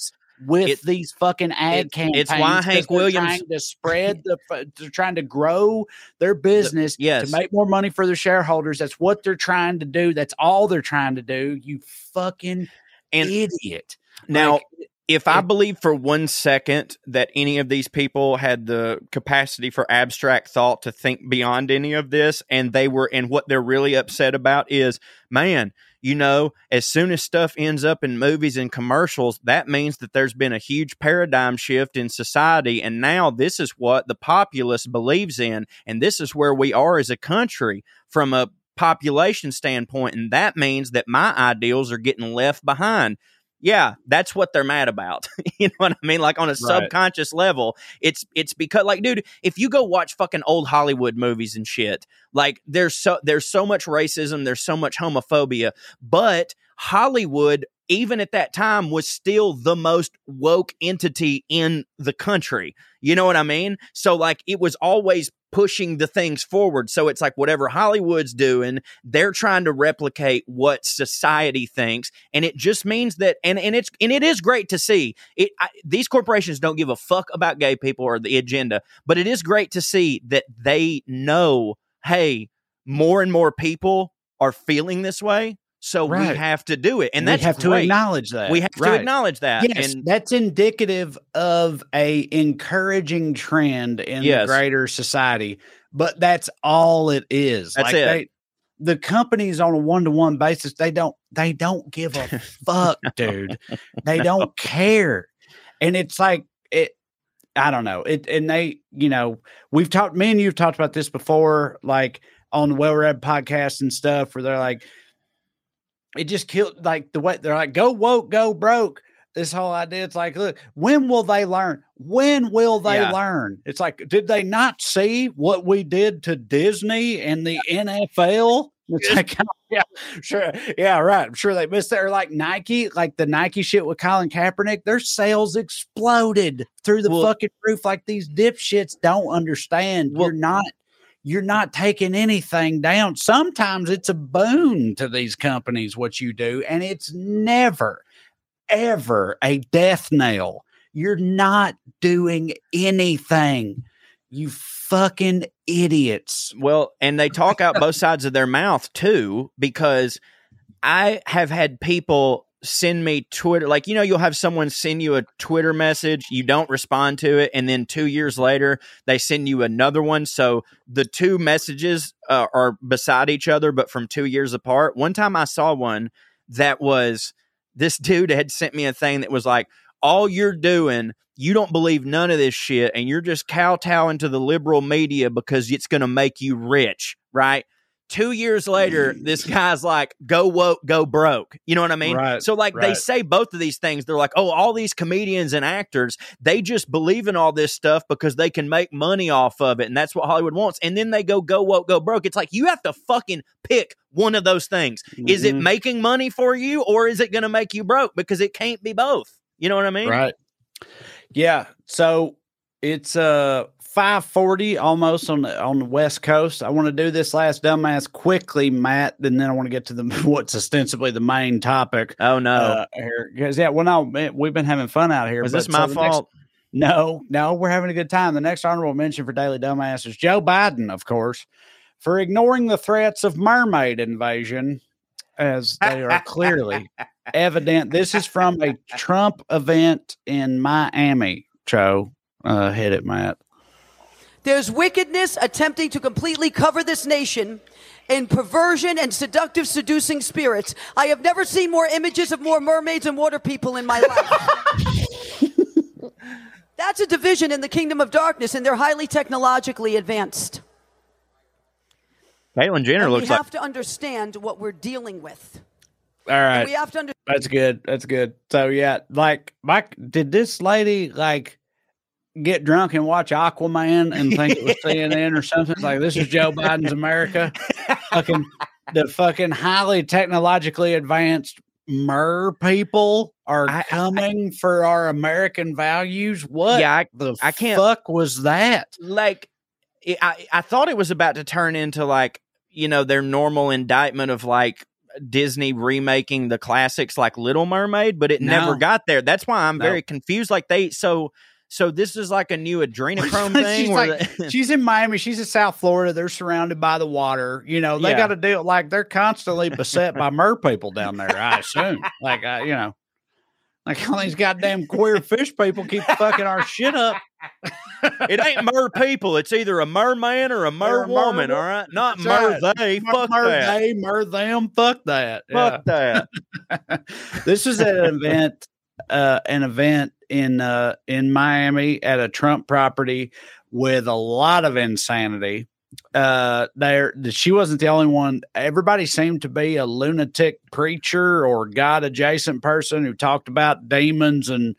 with it, these fucking ad it, campaigns. It's why Hank Williams trying to spread the. They're trying to grow their business the, yes. to make more money for their shareholders. That's what they're trying to do. That's all they're trying to do. You fucking and idiot. Now. Like, If I believe for one second that any of these people had the capacity for abstract thought to think beyond any of this, and they were, and what they're really upset about is, man, you know, as soon as stuff ends up in movies and commercials, that means that there's been a huge paradigm shift in society. And now this is what the populace believes in. And this is where we are as a country from a population standpoint. And that means that my ideals are getting left behind. Yeah, that's what they're mad about. You know what I mean? Like on a right. subconscious level, it's it's because like, dude, if you go watch fucking old Hollywood movies and shit, like there's so there's so much racism, there's so much homophobia, but Hollywood, even at that time, was still the most woke entity in the country. You know what I mean? So like it was always pushing the things forward. So it's like whatever Hollywood's doing, they're trying to replicate what society thinks. And it just means that, and, and it's, and it is great to see it. I, these corporations don't give a fuck about gay people or the agenda, but it is great to see that they know, hey, more and more people are feeling this way. So right. we have to do it. And that's we have great. to acknowledge that. We have right. to acknowledge that. Yes, and that's indicative of a encouraging trend in yes. the greater society. But that's all it is. That's like it. They, the companies on a one-to-one basis, they don't they don't give a fuck, dude. They no. don't care. And it's like it I don't know. It and they, you know, we've talked me and you've talked about this before, like on the Well Read podcast and stuff, where they're like, it just killed like the way they're like, go woke, go broke. This whole idea. It's like, look, when will they learn? When will they yeah. learn? It's like, did they not see what we did to Disney and the N F L? It's like, yeah, sure. Yeah, right. I'm sure they missed it. Or like Nike, like the Nike shit with Colin Kaepernick, their sales exploded through the well, fucking roof. Like these dipshits don't understand. Well, You're not. You're not taking anything down. Sometimes it's a boon to these companies, what you do. And it's never, ever a death knell. You're not doing anything. You fucking idiots. Well, and they talk out both sides of their mouth too, because I have had people send me Twitter. Like, you know, you'll have someone send you a Twitter message. You don't respond to it. And then two years later, they send you another one. So the two messages uh, are beside each other, but from two years apart. One time I saw one that was this dude had sent me a thing that was like, all you're doing, you don't believe none of this shit. And you're just kowtowing to the liberal media because it's going to make you rich. Right. Two years later, this guy's like, go woke, go broke. You know what I mean? Right, so like right. they say both of these things. They're like, oh, all these comedians and actors, they just believe in all this stuff because they can make money off of it. And that's what Hollywood wants. And then they go, go woke, go broke. It's like, you have to fucking pick one of those things. Mm-hmm. Is it making money for you or is it going to make you broke? Because it can't be both. You know what I mean? Right. Yeah. So it's, uh, five forty almost on the, on the West Coast. I want to do this last dumbass quickly, Matt, and then I want to get to the what's ostensibly the main topic. Oh, no. Because, uh, yeah, well, no, man, we've been having fun out here. Is this my so fault? Next, no, no, we're having a good time. The next honorable mention for Daily Dumbass is Joe Biden, of course, for ignoring the threats of mermaid invasion, as they are clearly evident. This is from a Trump event in Miami. Joe, uh, hit it, Matt. There's wickedness attempting to completely cover this nation in perversion and seductive, seducing spirits. I have never seen more images of more mermaids and water people in my life. That's a division in the kingdom of darkness, and they're highly technologically advanced. Caitlyn Jenner looks like... We have to understand what we're dealing with. All right. And we have to understand... That's good. That's good. So, yeah, like, Mike, did this lady, like... get drunk and watch Aquaman and think it was C N N or something? It's like, this is Joe Biden's America. Fucking the fucking highly technologically advanced mer people are I, coming I, for our American values. What yeah, I, the I can't, fuck was that? Like, it, I I thought it was about to turn into like, you know, their normal indictment of like Disney remaking the classics like Little Mermaid, but it no. never got there. That's why I'm no. very confused. Like they so. So this is like a new adrenochrome thing. she's, like, they- she's in Miami. She's in South Florida. They're surrounded by the water. You know, they yeah. got to deal. Like they're constantly beset by mer people down there, I assume. Like, uh, you know, like all these goddamn queer fish people keep fucking our shit up. It ain't mer people. It's either a merman or a mer woman. All right. Not mer they. Fuck that. Mer they, mer them. Fuck that. Fuck yeah. that. This is an event. Uh, an event in uh, in Miami at a Trump property with a lot of insanity. Uh, there, she wasn't the only one. Everybody seemed to be a lunatic preacher or God adjacent person who talked about demons and,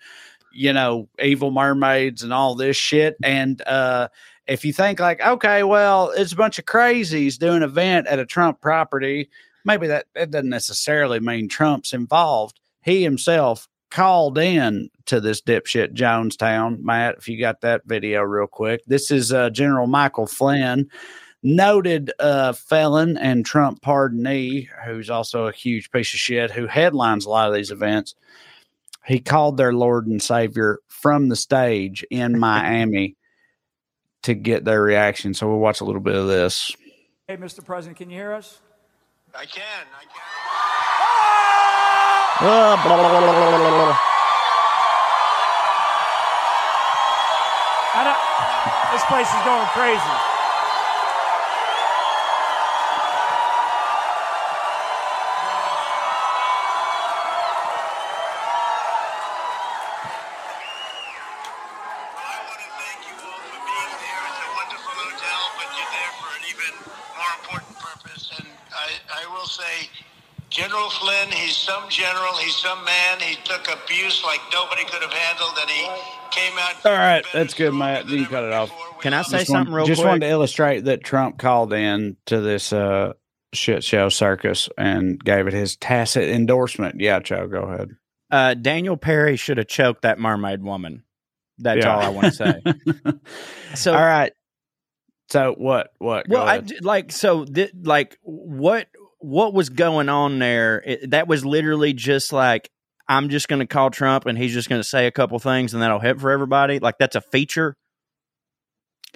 you know, evil mermaids and all this shit. And uh, if you think like, okay, well, it's a bunch of crazies doing an event at a Trump property, maybe that, that doesn't necessarily mean Trump's involved. He himself called in to this dipshit Jonestown. Matt, if you got that video real quick. This is uh, General Michael Flynn, noted uh, felon and Trump pardonee, who's also a huge piece of shit, who headlines a lot of these events. He called their Lord and Savior from the stage in Miami to get their reaction. So we'll watch a little bit of this. Hey, Mister President, can you hear us? I can. I can. Uh, blah, blah, blah, blah, blah, blah, blah. I don't, this place is going crazy. I want to thank you all for being there. It's a wonderful hotel, but you're there for an even more important purpose. And I, I will say... General Flynn, he's some general, he's some man. He took abuse like nobody could have handled, and he came out. All right, that's good, Matt. You cut it off. Can I say something real quick? Just wanted to illustrate that Trump called in to this uh, shit show circus and gave it his tacit endorsement. Yeah, Joe, go ahead. Uh, Daniel Perry should have choked that mermaid woman. That's yeah. all I want to say. So, all right. So what? What? Well, I like so th- like what. What was going on there? It, that was literally just like, I'm just going to call Trump and he's just going to say a couple things and that'll hit for everybody. Like that's a feature.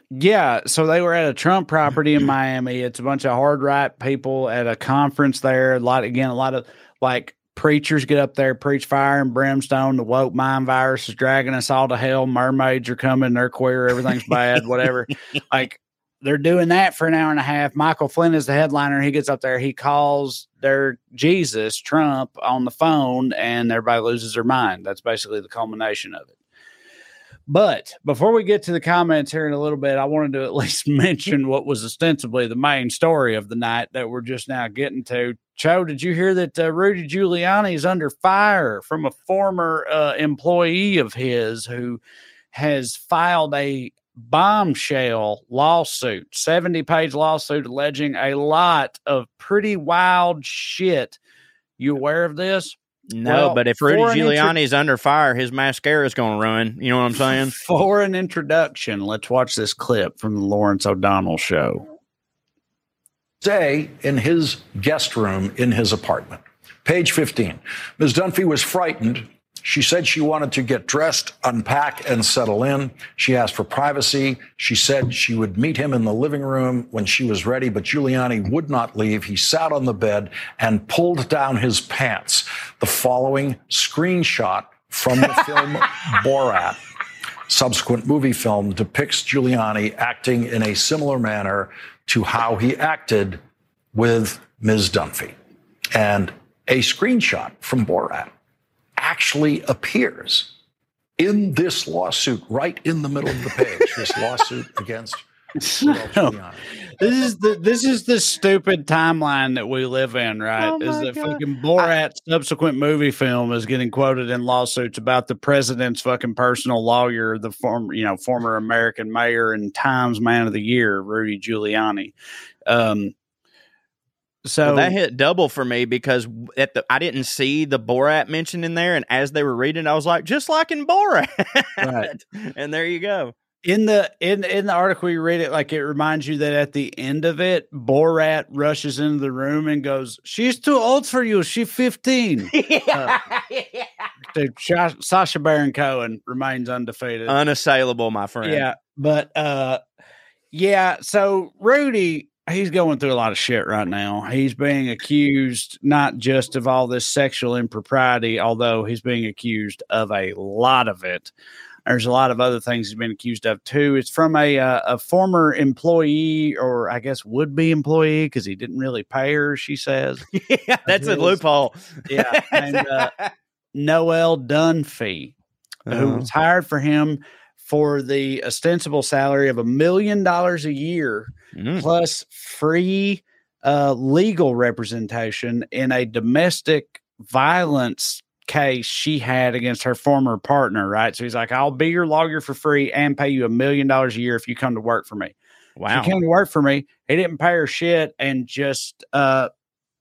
Yeah. So they were at a Trump property in Miami. It's a bunch of hard right people at a conference there. A lot, again, a lot of like preachers get up there, preach fire and brimstone. The woke mind virus is dragging us all to hell. Mermaids are coming. They're queer. Everything's bad, whatever. Like, they're doing that for an hour and a half. Michael Flynn is the headliner. He gets up there. He calls their Jesus, Trump, on the phone, and everybody loses their mind. That's basically the culmination of it. But before we get to the comments here in a little bit, I wanted to at least mention what was ostensibly the main story of the night that we're just now getting to. Cho, did you hear that uh, Rudy Giuliani is under fire from a former uh, employee of his who has filed a bombshell lawsuit, seventy page lawsuit alleging a lot of pretty wild shit. You aware of this? No, well, but if Rudy Giuliani intro- is under fire, his mascara is going to ruin. You know what I'm saying? For an introduction, let's watch this clip from the Lawrence O'Donnell Show. Today, in his guest room in his apartment, page fifteen, Miz Dunphy was frightened. She said she wanted to get dressed, unpack, and settle in. She asked for privacy. She said she would meet him in the living room when she was ready, but Giuliani would not leave. He sat on the bed and pulled down his pants. The following screenshot from the film Borat subsequent movie film depicts Giuliani acting in a similar manner to how he acted with Miz Dunphy. And a screenshot from Borat actually appears in this lawsuit, right in the middle of the page, this lawsuit against no. This is the this is the stupid timeline that we live in, right? Oh is that God. fucking Borat I, subsequent movie film is getting quoted in lawsuits about the president's fucking personal lawyer, the former you know former American mayor and Times Man of the Year, Rudy Giuliani. Um, so well, that hit double for me because at the I didn't see the Borat mentioned in there, and as they were reading, I was like, just like in Borat, right. And there you go. In the in in the article you read it, like it reminds you that at the end of it, Borat rushes into the room and goes, "She's too old for you. She's fifteen." yeah, uh, yeah. Sha- Sacha Baron Cohen remains undefeated, unassailable, my friend. Yeah, but uh, yeah. So Rudy, he's going through a lot of shit right now. He's being accused not just of all this sexual impropriety, although he's being accused of a lot of it. There's a lot of other things he's been accused of, too. It's from a uh, a former employee or I guess would be employee because he didn't really pay her, she says. Yeah, that's a loophole. Yeah. And uh, Noel Dunphy, oh. who was hired for him for the ostensible salary of a million dollars a year mm. plus free uh, legal representation in a domestic violence case she had against her former partner, right? So he's like, I'll be your lawyer for free and pay you a million dollars a year if you come to work for me. Wow. She came to work for me. He didn't pay her shit and just uh,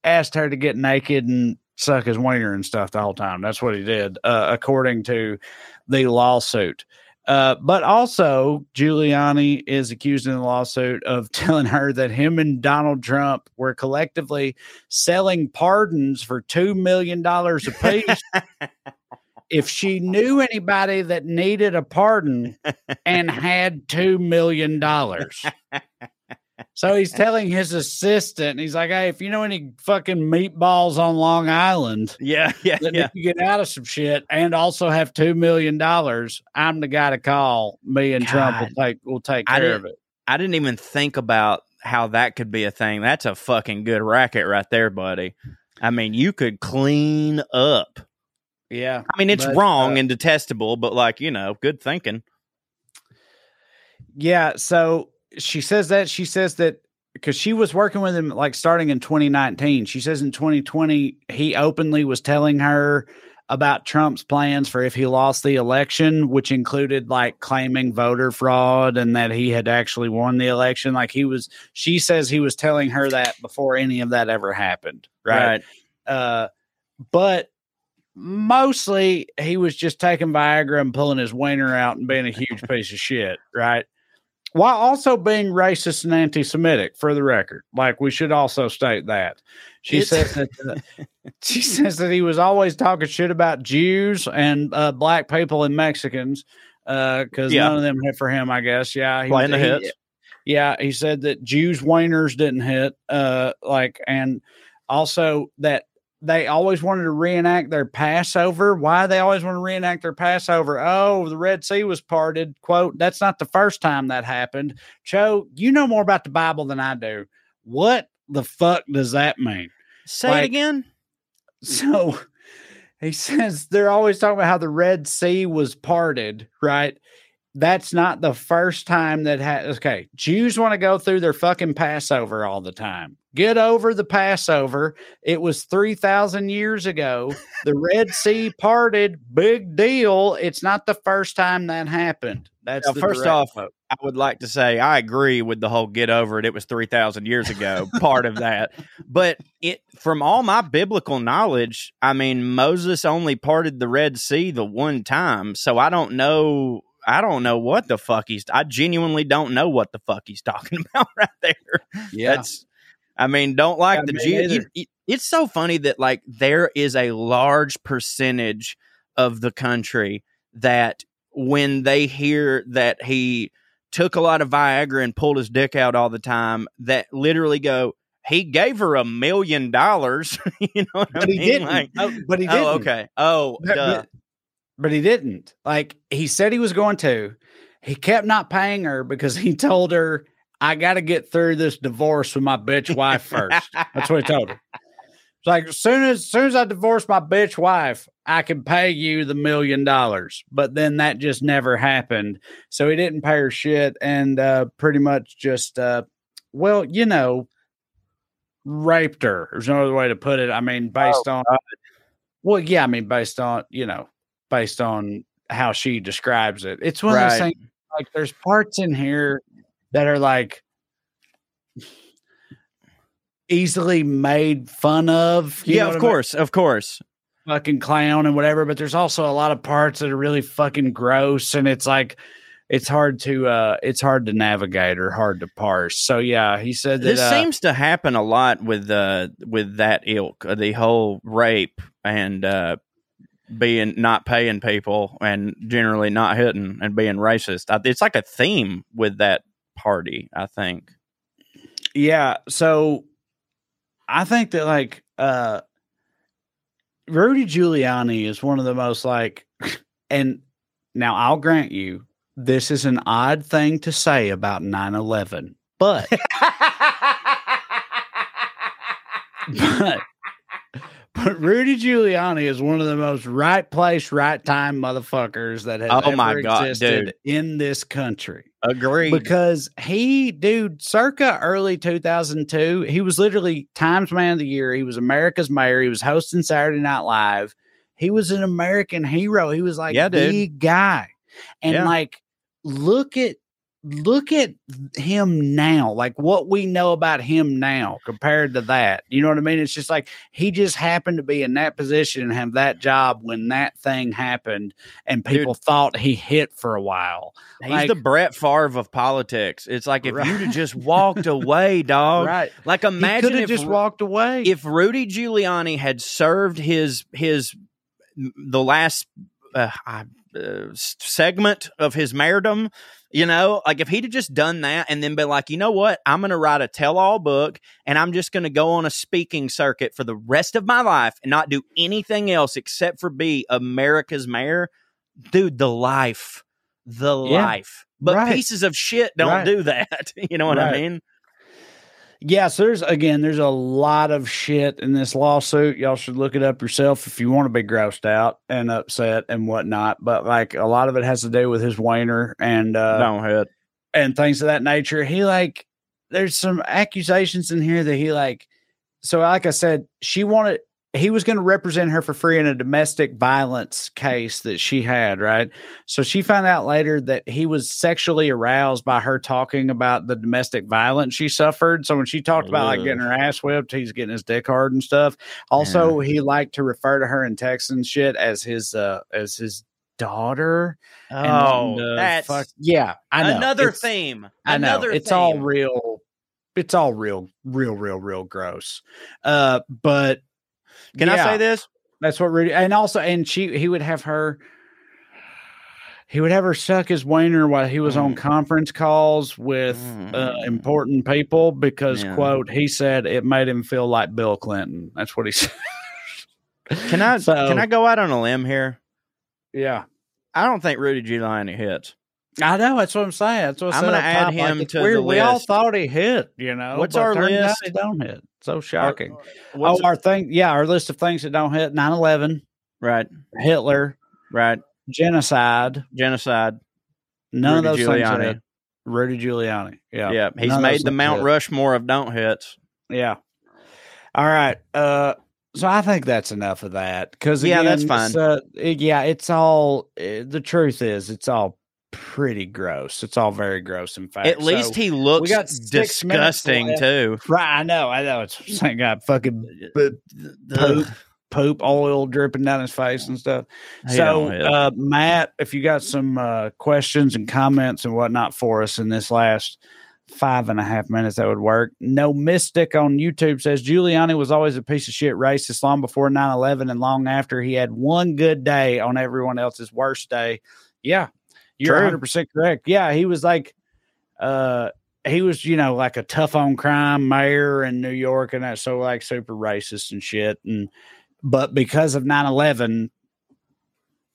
asked her to get naked and suck his wiener and stuff the whole time. That's what he did, uh, according to the lawsuit. Uh, but also, Giuliani is accused in the lawsuit of telling her that him and Donald Trump were collectively selling pardons for two million dollars apiece. If she knew anybody that needed a pardon and had two million dollars. So he's telling his assistant, he's like, hey, if you know any fucking meatballs on Long Island, yeah, yeah, that yeah. you get out of some shit and also have two million dollars, I'm the guy to call. Me and God, Trump will take, will take care of it. I didn't even think about how that could be a thing. That's a fucking good racket right there, buddy. I mean, you could clean up. Yeah. I mean, it's but, wrong uh, and detestable, but like, you know, good thinking. Yeah, so... She says that she says that because she was working with him like starting in twenty nineteen. She says in twenty twenty, he openly was telling her about Trump's plans for if he lost the election, which included like claiming voter fraud and that he had actually won the election. Like he was she says he was telling her that before any of that ever happened. Right. right. Uh, but mostly he was just taking Viagra and pulling his wiener out and being a huge piece of shit. Right. While also being racist and anti-Semitic, for the record, like we should also state that she it's, says that uh, she says that he was always talking shit about Jews and uh, black people and Mexicans because uh, yeah. none of them hit for him, I guess. Yeah, he, playing the hits. He, yeah, he said that Jews wieners didn't hit, uh, like, and also that they always wanted to reenact their Passover. Why they always want to reenact their Passover? Oh, the Red Sea was parted. Quote, that's not the first time that happened. Cho, you know more about the Bible than I do. What the fuck does that mean? Say like, it again. So he says they're always talking about how the Red Sea was parted, right? That's not the first time that ha- okay, Jews want to go through their fucking Passover all the time. Get over the Passover. It was three thousand years ago. The Red Sea parted. Big deal. It's not the first time that happened. That's now, the first off, vote. I would like to say I agree with the whole get over it. It was three thousand years ago part of that. But it from all my biblical knowledge, I mean, Moses only parted the Red Sea the one time. So I don't know. I don't know what the fuck he's. I genuinely don't know what the fuck he's talking about right there. Yeah. That's, I mean, don't like yeah, the Jews. It, it, it's so funny that like there is a large percentage of the country that when they hear that he took a lot of Viagra and pulled his dick out all the time, that literally go, he gave her a million dollars. You know what but I mean? He didn't. Like, oh, but he didn't. Oh, okay. Oh, but, duh. But, but he didn't. Like, he said he was going to. He kept not paying her because he told her, I got to get through this divorce with my bitch wife first. That's what he told her. It's like, as soon as, as soon as I divorce my bitch wife, I can pay you the million dollars. But then that just never happened. So he didn't pay her shit. And uh, pretty much just, uh, well, you know, raped her. There's no other way to put it. I mean, based oh, on, God. well, yeah, I mean, based on, you know, based on how she describes it. It's one right. of those things, like, there's parts in here that are like easily made fun of. You yeah, know of course, I mean? of course. Fucking clown and whatever, but there's also a lot of parts that are really fucking gross, and it's like it's hard to uh it's hard to navigate or hard to parse. So yeah, he said that this uh, seems to happen a lot with uh with that ilk, the whole rape and uh being not paying people and generally not hitting and being racist. It's like a theme with that party, I think. Yeah. So I think that like, uh, Rudy Giuliani is one of the most like, and now I'll grant you, this is an odd thing to say about nine eleven, but, but, But Rudy Giuliani is one of the most right place, right time motherfuckers that have oh ever my God, existed dude. in this country. Agreed. Because he, dude, circa early two thousand two, he was literally Times Man of the Year. He was America's mayor. He was hosting Saturday Night Live. He was an American hero. He was like yeah, the dude. guy. And yeah. like, look at, look at him now, like what we know about him now compared to that. You know what I mean? It's just like he just happened to be in that position and have that job when that thing happened, and people Dude, thought he hit for a while. He's like the Brett Favre of politics. It's like if right. you'd have just walked away, dog. Right? Like imagine if just walked away. If Rudy Giuliani had served his his the last uh, uh, segment of his mayordom. You know, like if he'd have just done that and then been like, you know what, I'm going to write a tell-all book and I'm just going to go on a speaking circuit for the rest of my life and not do anything else except for be America's mayor. Dude, the life, the yeah, life. But right. pieces of shit don't right. do that. You know what right. I mean? Yeah, so there's, again, there's a lot of shit in this lawsuit. Y'all should look it up yourself if you want to be grossed out and upset and whatnot. But, like, a lot of it has to do with his wiener and uh, and things of that nature. He, like, there's some accusations in here that he, like, so, like I said, she wanted, he was going to represent her for free in a domestic violence case that she had, right? So she found out later that he was sexually aroused by her talking about the domestic violence she suffered. So when she talked Ugh. about like getting her ass whipped, he's getting his dick hard and stuff. Also, yeah. he liked to refer to her in text and shit as his, uh, as his daughter. Oh, and, uh, that's fuck, yeah. I know. Another it's, theme. I know another it's theme. all real. It's all real, real, real, real gross. Uh, but, Can yeah. I say this? That's what Rudy, and also, and she, he would have her, he would have her suck his wiener while he was mm. on conference calls with mm. uh, important people because, yeah. quote, he said it made him feel like Bill Clinton. That's what he said. Can I, so, can I go out on a limb here? Yeah. I don't think Rudy Giuliani hits. I know. That's what I'm saying. That's what I'm going to add top. him like, to weird. the list. We all thought he hit, you know. What's our list? He don't hit. So shocking. Our, oh, our thing. Yeah. Our list of things that don't hit: nine eleven. Right. Hitler. Right. Genocide. Genocide. None Rudy of those Giuliani. things hit. Rudy Giuliani. Yeah. Yeah. He's None made the Mount hit. Rushmore of don't hits. Yeah. All right. Uh, So I think that's enough of that. Because yeah, that's fine. Uh, yeah. It's all. Uh, the truth is, it's all pretty gross. It's all very gross. In fact, at least so he looks disgusting too. Right? I know. I know. It's like got fucking poop, poop, poop, oil dripping down his face and stuff. He so, uh, Matt, if you got some uh, questions and comments and whatnot for us in this last five and a half minutes, that would work. No Mystic on YouTube says Giuliani was always a piece of shit racist long before nine eleven and long after. He had one good day on everyone else's worst day. Yeah. You're one hundred percent correct. Yeah, he was like, uh, he was, you know, like a tough on crime mayor in New York and that, so like super racist and shit. And but because of nine eleven,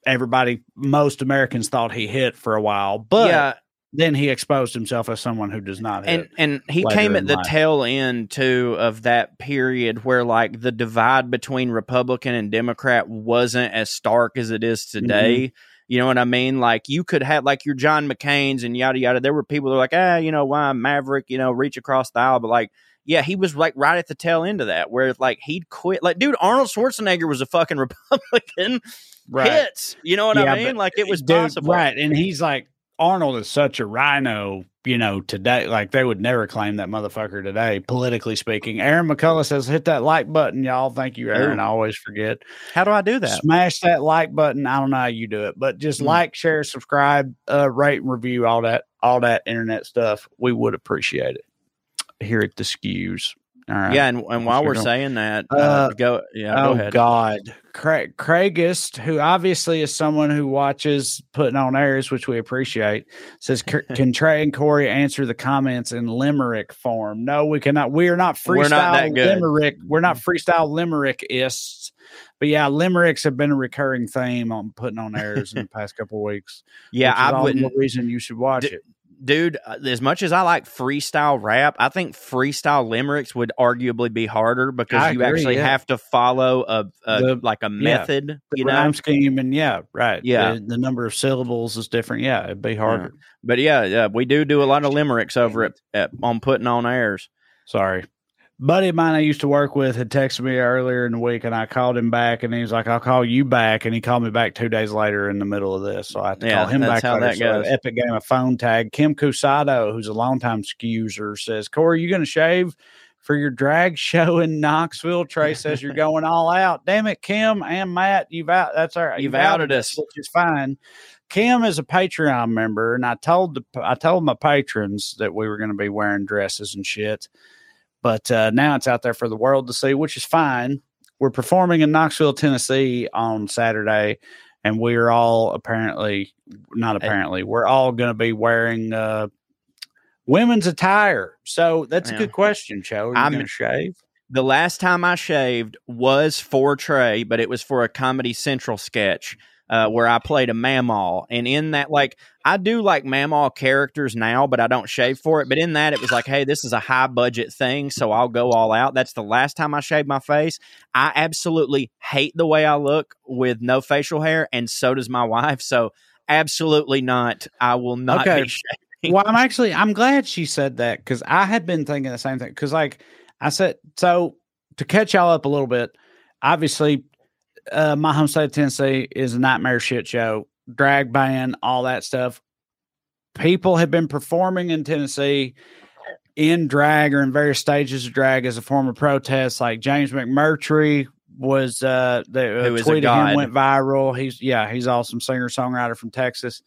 everybody, most Americans thought he hit for a while, but yeah. then he exposed himself as someone who does not hit. And, and he came at the life. tail end, too, of that period where, like, the divide between Republican and Democrat wasn't as stark as it is today. Mm-hmm. You know what I mean? Like, you could have, like, your John McCain's and yada, yada. There were people that were like, ah, you know, why I'm Maverick, you know, reach across the aisle. But, like, yeah, he was, like, right at the tail end of that, where, like, he'd quit. Like, dude, Arnold Schwarzenegger was a fucking Republican. Right. Hits. You know what yeah, I mean? But, like, it was dude, possible. Right. And he's like, Arnold is such a rhino, you know, today. Like, they would never claim that motherfucker today, politically speaking. Aaron McCullough says, hit that like button, y'all. Thank you, Aaron. Ooh. I always forget. How do I do that? Smash that like button. I don't know how you do it, but just mm. like, share, subscribe, uh, rate, and review, all that, all that internet stuff. We would appreciate it here at the Skews. All right. Yeah, and, and while we're saying that, uh, uh, go yeah. Oh, go ahead. God, Cra- Craigist, who obviously is someone who watches Putting on Airs, which we appreciate, says, "Can Trey and Corey answer the comments in limerick form?" No, we cannot. We are not freestyle we're not limerick. We're not freestyle limerickists. But yeah, limericks have been a recurring theme on Putting on Airs in the past couple of weeks. Yeah, I wouldn't. The reason you should watch d- it. Dude, as much as I like freestyle rap, I think freestyle limericks would arguably be harder because I you agree, actually yeah. have to follow a, a the, like a method, yeah, the you rhyme know, scheme, and yeah, right, yeah, the, the number of syllables is different. Yeah, it'd be harder. Yeah. But yeah, yeah, we do do a lot of limericks over at, at on Putting on Airs. Sorry. Buddy of mine I used to work with had texted me earlier in the week, and I called him back, and he was like, "I'll call you back," and he called me back two days later in the middle of this, so I had to yeah, call him back. How later. That goes. So an epic game of phone tag. Kim Cusado, who's a longtime Skewser, says, "Corey, you going to shave for your drag show in Knoxville?" Trey says, "You're going all out." Damn it, Kim and Matt, you've out. That's all right. You've, you've outed, outed us, which is fine. Kim is a Patreon member, and I told the I told my patrons that we were going to be wearing dresses and shit. But uh, now it's out there for the world to see, which is fine. We're performing in Knoxville, Tennessee on Saturday, and we're all apparently, not apparently, we're all going to be wearing uh, women's attire. So that's yeah. a good question, Joe. Are you going to shave? The last time I shaved was for Trey, but it was for a Comedy Central sketch. Uh, where I played a mamaw, and in that, like, I do like mamaw characters now, but I don't shave for it. But in that, it was like, hey, this is a high budget thing, so I'll go all out. That's the last time I shaved my face. I absolutely hate the way I look with no facial hair, and so does my wife. So absolutely not. I will not okay. be shaving. Well, I'm actually, I'm glad she said that, because I had been thinking the same thing. Because, like I said, so to catch y'all up a little bit, obviously. Uh, my home state of Tennessee is a nightmare shit show, drag ban, all that stuff. People have been performing in Tennessee in drag or in various stages of drag as a form of protest. Like James McMurtry was, uh, the uh, tweet of him went viral. He's, yeah, he's awesome singer songwriter from Texas.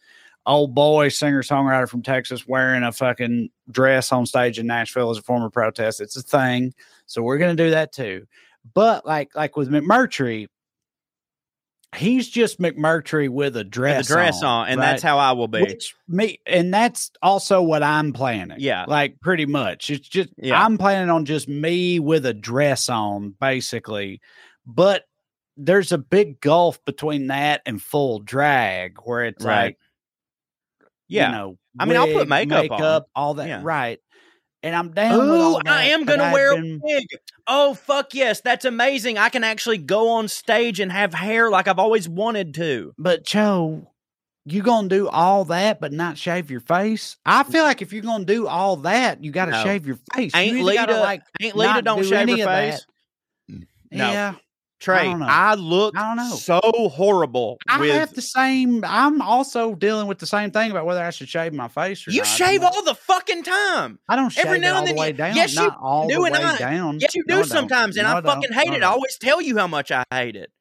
Old boy singer songwriter from Texas wearing a fucking dress on stage in Nashville as a form of protest. It's a thing. So we're going to do that too. But like, like with McMurtry, he's just McMurtry with a dress, with a dress on, on and right? That's how I will be. Which me, and that's also what I'm planning. Yeah, like pretty much. It's just yeah. I'm planning on just me with a dress on, basically. But there's a big gulf between that and full drag, where it's right. like, yeah, you know, I mean, wig, I'll put makeup, makeup on. all that, yeah. right? And I'm down. Ooh, I am going to wear been... a wig. Oh, fuck yes. That's amazing. I can actually go on stage and have hair like I've always wanted to. But, Joe, you going to do all that but not shave your face? I feel like if you're going to do all that, you got to no. shave your face. Ain't you Lita, gotta, like, ain't Lita don't do shave her face? No. Yeah. Trey, I, I look I don't know. so horrible. I with... have the same. I'm also dealing with the same thing about whether I should shave my face or you not. You shave all the fucking time. I don't shave Every now it all and then the way you, down. Yes, not you all do the way I, down. Yes, you do no, sometimes, and no, I fucking hate no, it. I always tell you how much I hate it.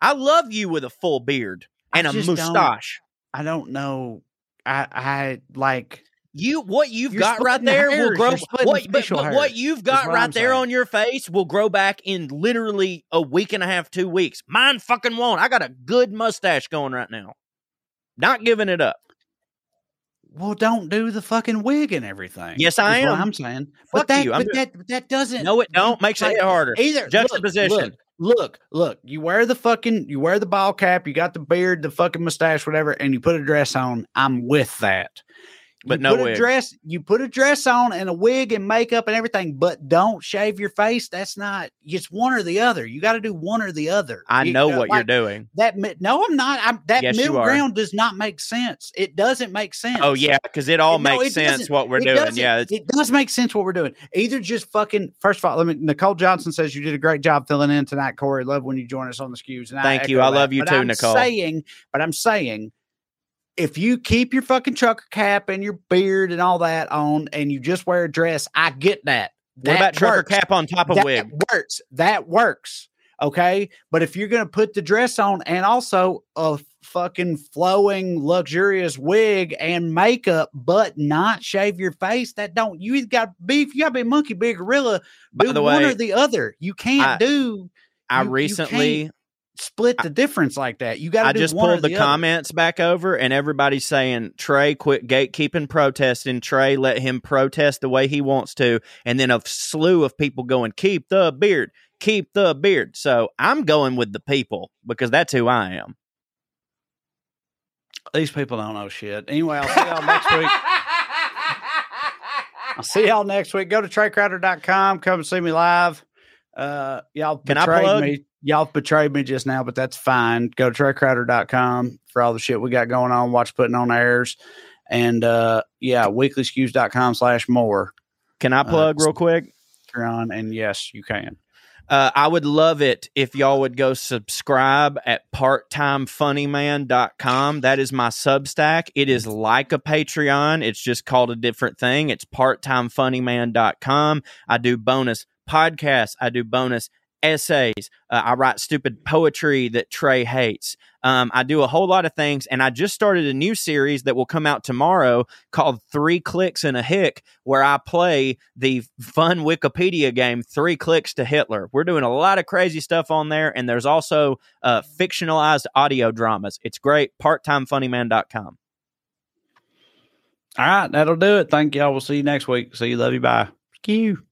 I love you with a full beard and I a mustache. Don't, I don't know. I, I like... You what you've You're got right there hairs. will grow. What, but, but what you've got what right I'm there saying. on your face will grow back in literally a week and a half, two weeks. Mine fucking won't. I got a good mustache going right now. Not giving it up. Well, don't do the fucking wig and everything. Yes, I am. What I'm saying, Fuck but that, you. I'm but that, that doesn't. No, it don't. Makes it harder. Either juxtaposition. Look, look, Look, look, you wear the fucking, you wear the ball cap, you got the beard, the fucking mustache, whatever, and you put a dress on. I'm with that. But you no wig. Dress, you put a dress on and a wig and makeup and everything, but don't shave your face. That's not, it's one or the other. You got to do one or the other. I you know, know what like, you're doing. That No, I'm not. I'm, that yes, middle ground does not make sense. It doesn't make sense. Oh, yeah, because it all it, makes no, it sense what we're doing. Yeah, it's, it does make sense what we're doing. Either just fucking, first of all, let me, Nicole Johnson says you did a great job filling in tonight, Corey. Love when you join us on the Skews. And Thank I you. I love that. you but too, I'm Nicole. Saying, but I'm saying, if you keep your fucking trucker cap and your beard and all that on and you just wear a dress, I get that. What that about trucker works. cap on top of that wig? Works. That works. Okay. But if you're going to put the dress on and also a fucking flowing, luxurious wig and makeup, but not shave your face, that don't, you either got beef, you got to be a monkey, be a gorilla, do one way, or the other. You can't I, do. I you, recently. You split the difference like that. You got to do just one pulled or the, the comments other. back over, and everybody's saying, Trey, quit gatekeeping protesting. Trey, let him protest the way he wants to. And then a slew of people going, keep the beard, keep the beard. So I'm going with the people because that's who I am. These people don't know shit. Anyway, I'll see y'all next week. I'll see y'all next week. Go to Trey Crowder dot com. Come see me live. Uh, y'all Can betrayed I plug? me. Y'all betrayed me just now, but that's fine. Go to Trey Crowder dot com for all the shit we got going on. Watch Putting on Airs. And, uh, yeah, weekly skews dot com slash more. Can I plug uh, real quick? Patreon, and yes, you can. Uh, I would love it if y'all would go subscribe at part time funny man dot com. That is my Substack. It is like a Patreon. It's just called a different thing. It's part time funny man dot com. I do bonus podcasts. I do bonus essays. Uh, I write stupid poetry that Trey hates. Um, I do a whole lot of things, and I just started a new series that will come out tomorrow called Three Clicks and a Hick, where I play the fun Wikipedia game, Three Clicks to Hitler. We're doing a lot of crazy stuff on there, and there's also uh, fictionalized audio dramas. It's great. part time funny man dot com. All right, that'll do it. Thank y'all. We'll see you next week. See you. Love you. Bye. Thank you.